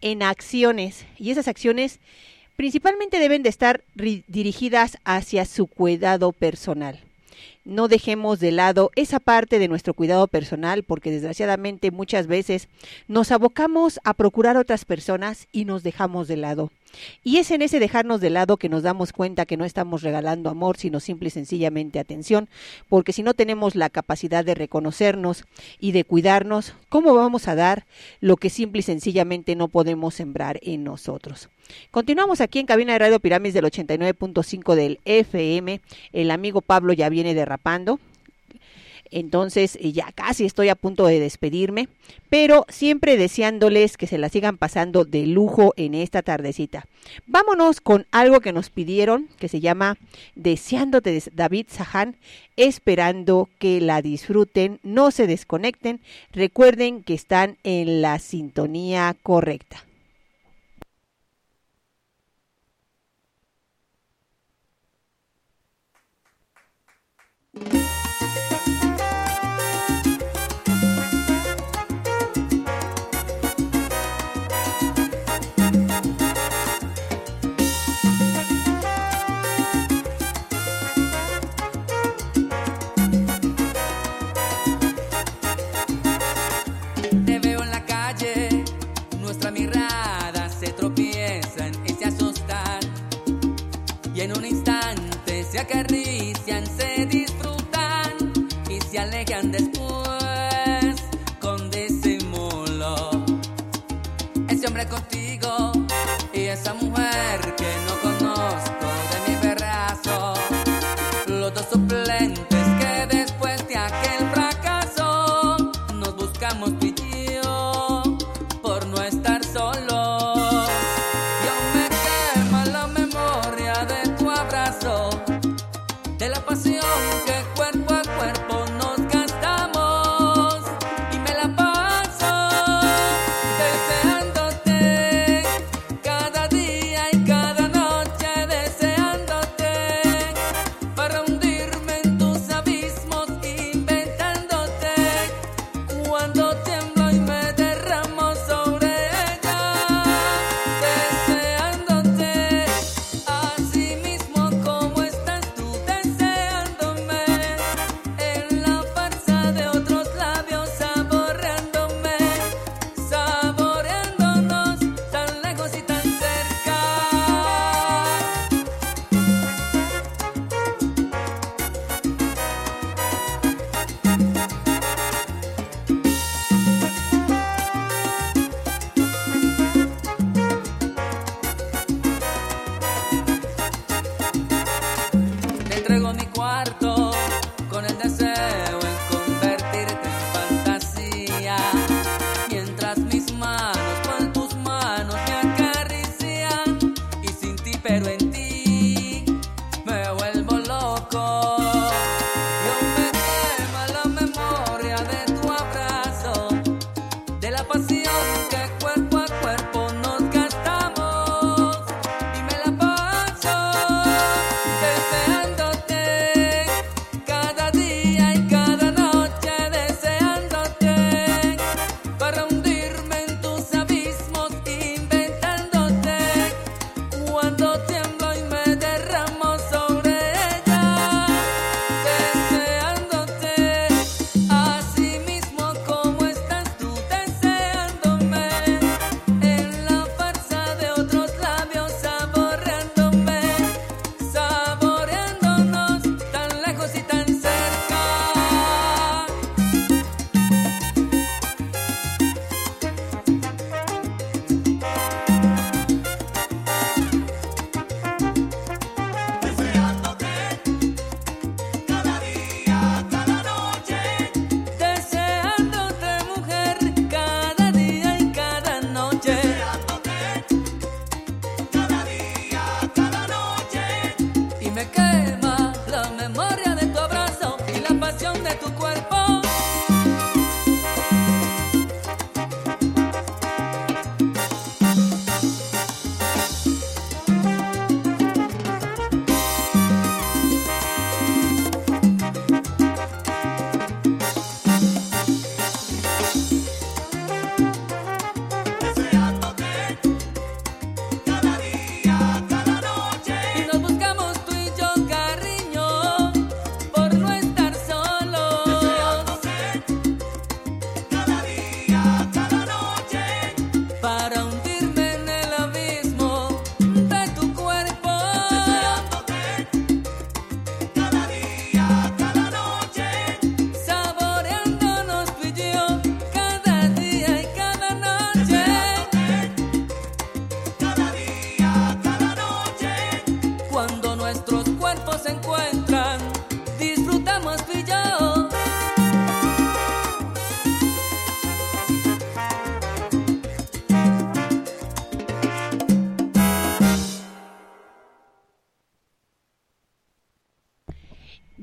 en acciones, y esas acciones principalmente deben de estar dirigidas hacia su cuidado personal. No dejemos de lado esa parte de nuestro cuidado personal, porque desgraciadamente muchas veces nos abocamos a procurar otras personas y nos dejamos de lado. Y es en ese dejarnos de lado que nos damos cuenta que no estamos regalando amor, sino simple y sencillamente atención, porque si no tenemos la capacidad de reconocernos y de cuidarnos, ¿cómo vamos a dar lo que simple y sencillamente no podemos sembrar en nosotros? Continuamos aquí en cabina de Radio Pirámides del 89.5 del FM. El amigo Pablo ya viene derrapando, entonces ya casi estoy a punto de despedirme, pero siempre deseándoles que se la sigan pasando de lujo en esta tardecita. Vámonos con algo que nos pidieron, que se llama Deseándote, de David Saján. Esperando que la disfruten, no se desconecten, recuerden que están en la sintonía correcta. Te veo en la calle, nuestra mirada se tropiezan y se asustan, y en un instante se acarician, se disfrutan y se alejan después con disimulo. Ese hombre contigo y esa mujer que no conozco de mi verrazo, los dos suplentes. Cada día y cada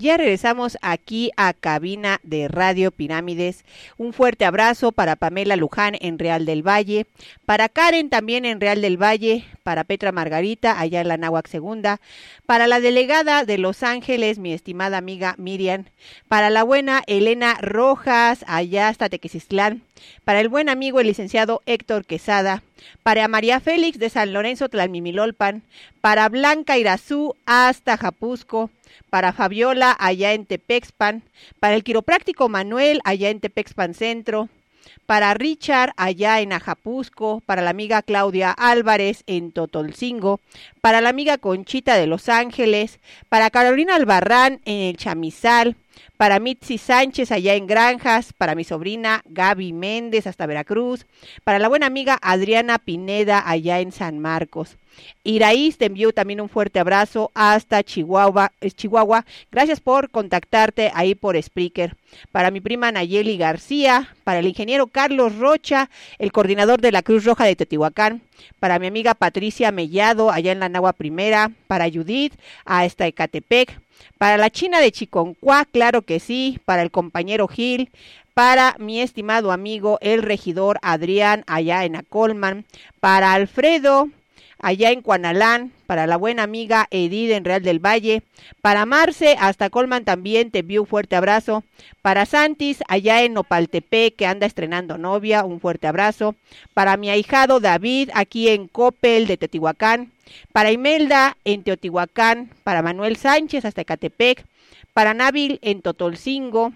Ya regresamos aquí a cabina de Radio Pirámides. Un fuerte abrazo para Pamela Luján en Real del Valle, para Karen también en Real del Valle, para Petra Margarita allá en la Náhuac Segunda, para la delegada de Los Ángeles, mi estimada amiga Miriam, para la buena Elena Rojas allá hasta Tequisiztlán, para el buen amigo el licenciado Héctor Quesada, para María Félix de San Lorenzo Tlalmimilolpan, para Blanca Irazú hasta Japusco, para Fabiola allá en Tepexpan, para el quiropráctico Manuel allá en Tepexpan Centro, para Richard allá en Ajapusco, para la amiga Claudia Álvarez en Totolcingo, para la amiga Conchita de Los Ángeles, para Carolina Albarrán en El Chamizal, para Mitzi Sánchez allá en Granjas, para mi sobrina Gaby Méndez hasta Veracruz, para la buena amiga Adriana Pineda allá en San Marcos. Iraíz, te envío también un fuerte abrazo hasta Chihuahua. Gracias por contactarte ahí por Spreaker. Para mi prima Nayeli García, para el ingeniero Carlos Rocha, el coordinador de la Cruz Roja de Teotihuacán, para mi amiga Patricia Mellado allá en la Nahua Primera, para Judith hasta Ecatepec, para la China de Chiconcuá, claro que sí, para el compañero Gil, para mi estimado amigo el regidor Adrián allá en Acolman, para Alfredo allá en Cuanalán, para la buena amiga Edith en Real del Valle, para Marce hasta Colman también te envío un fuerte abrazo, para Santis allá en Nopaltepec que anda estrenando novia, un fuerte abrazo, para mi ahijado David aquí en Copel de Teotihuacán, para Imelda en Teotihuacán, para Manuel Sánchez hasta Ecatepec, para Nabil en Totolcingo,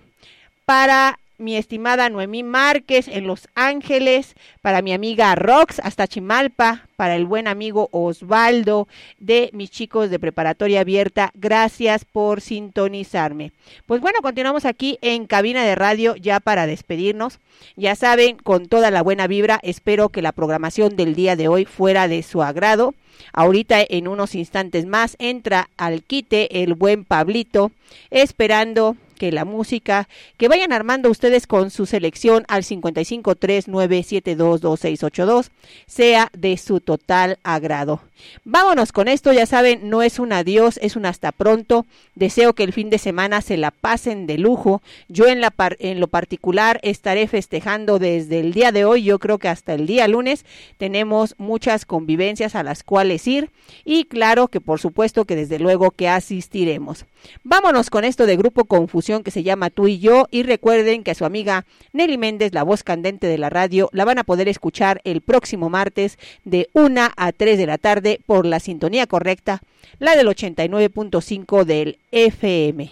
para mi estimada Noemí Márquez en Los Ángeles, para mi amiga Rox hasta Chimalpa, para el buen amigo Osvaldo de mis chicos de Preparatoria Abierta, gracias por sintonizarme. Pues bueno, continuamos aquí en cabina de radio ya para despedirnos. Ya saben, con toda la buena vibra, espero que la programación del día de hoy fuera de su agrado. Ahorita en unos instantes más entra al quite el buen Pablito, esperando que la música, que vayan armando ustedes con su selección al 5539722682 sea de su total agrado. Vámonos con esto, ya saben, no es un adiós, es un hasta pronto. Deseo que el fin de semana se la pasen de lujo. Yo en lo particular estaré festejando desde el día de hoy, yo creo que hasta el día lunes, tenemos muchas convivencias a las cuales ir y claro que por supuesto que desde luego que asistiremos. Vámonos con esto de Grupo Confusión que se llama Tú y Yo, y recuerden que a su amiga Nelly Méndez, la voz candente de la radio, la van a poder escuchar el próximo martes de 1 a 3 de la tarde por la sintonía correcta, la del 89.5 del FM.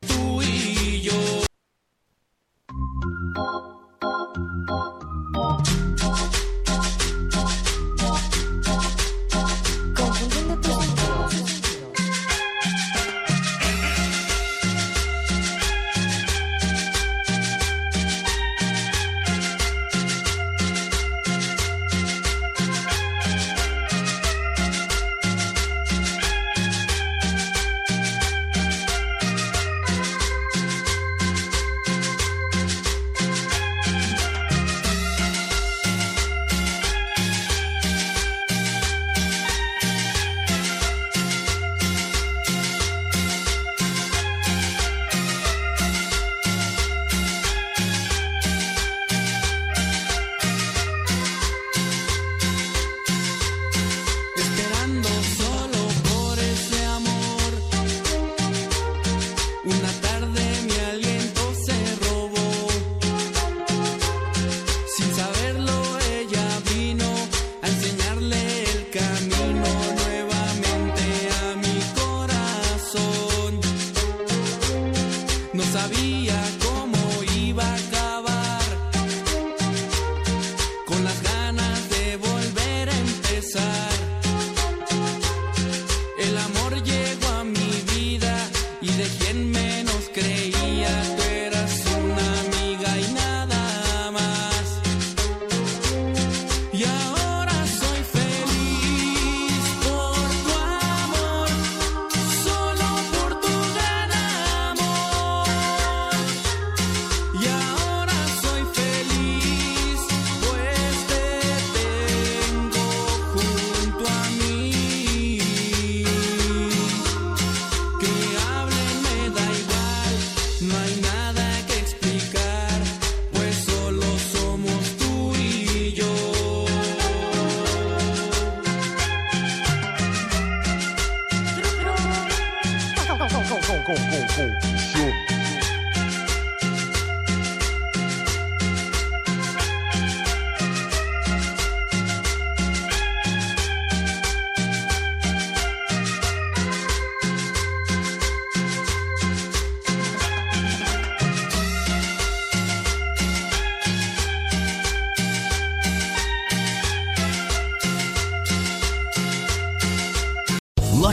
Tú y yo.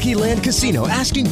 Lucky Land Casino, asking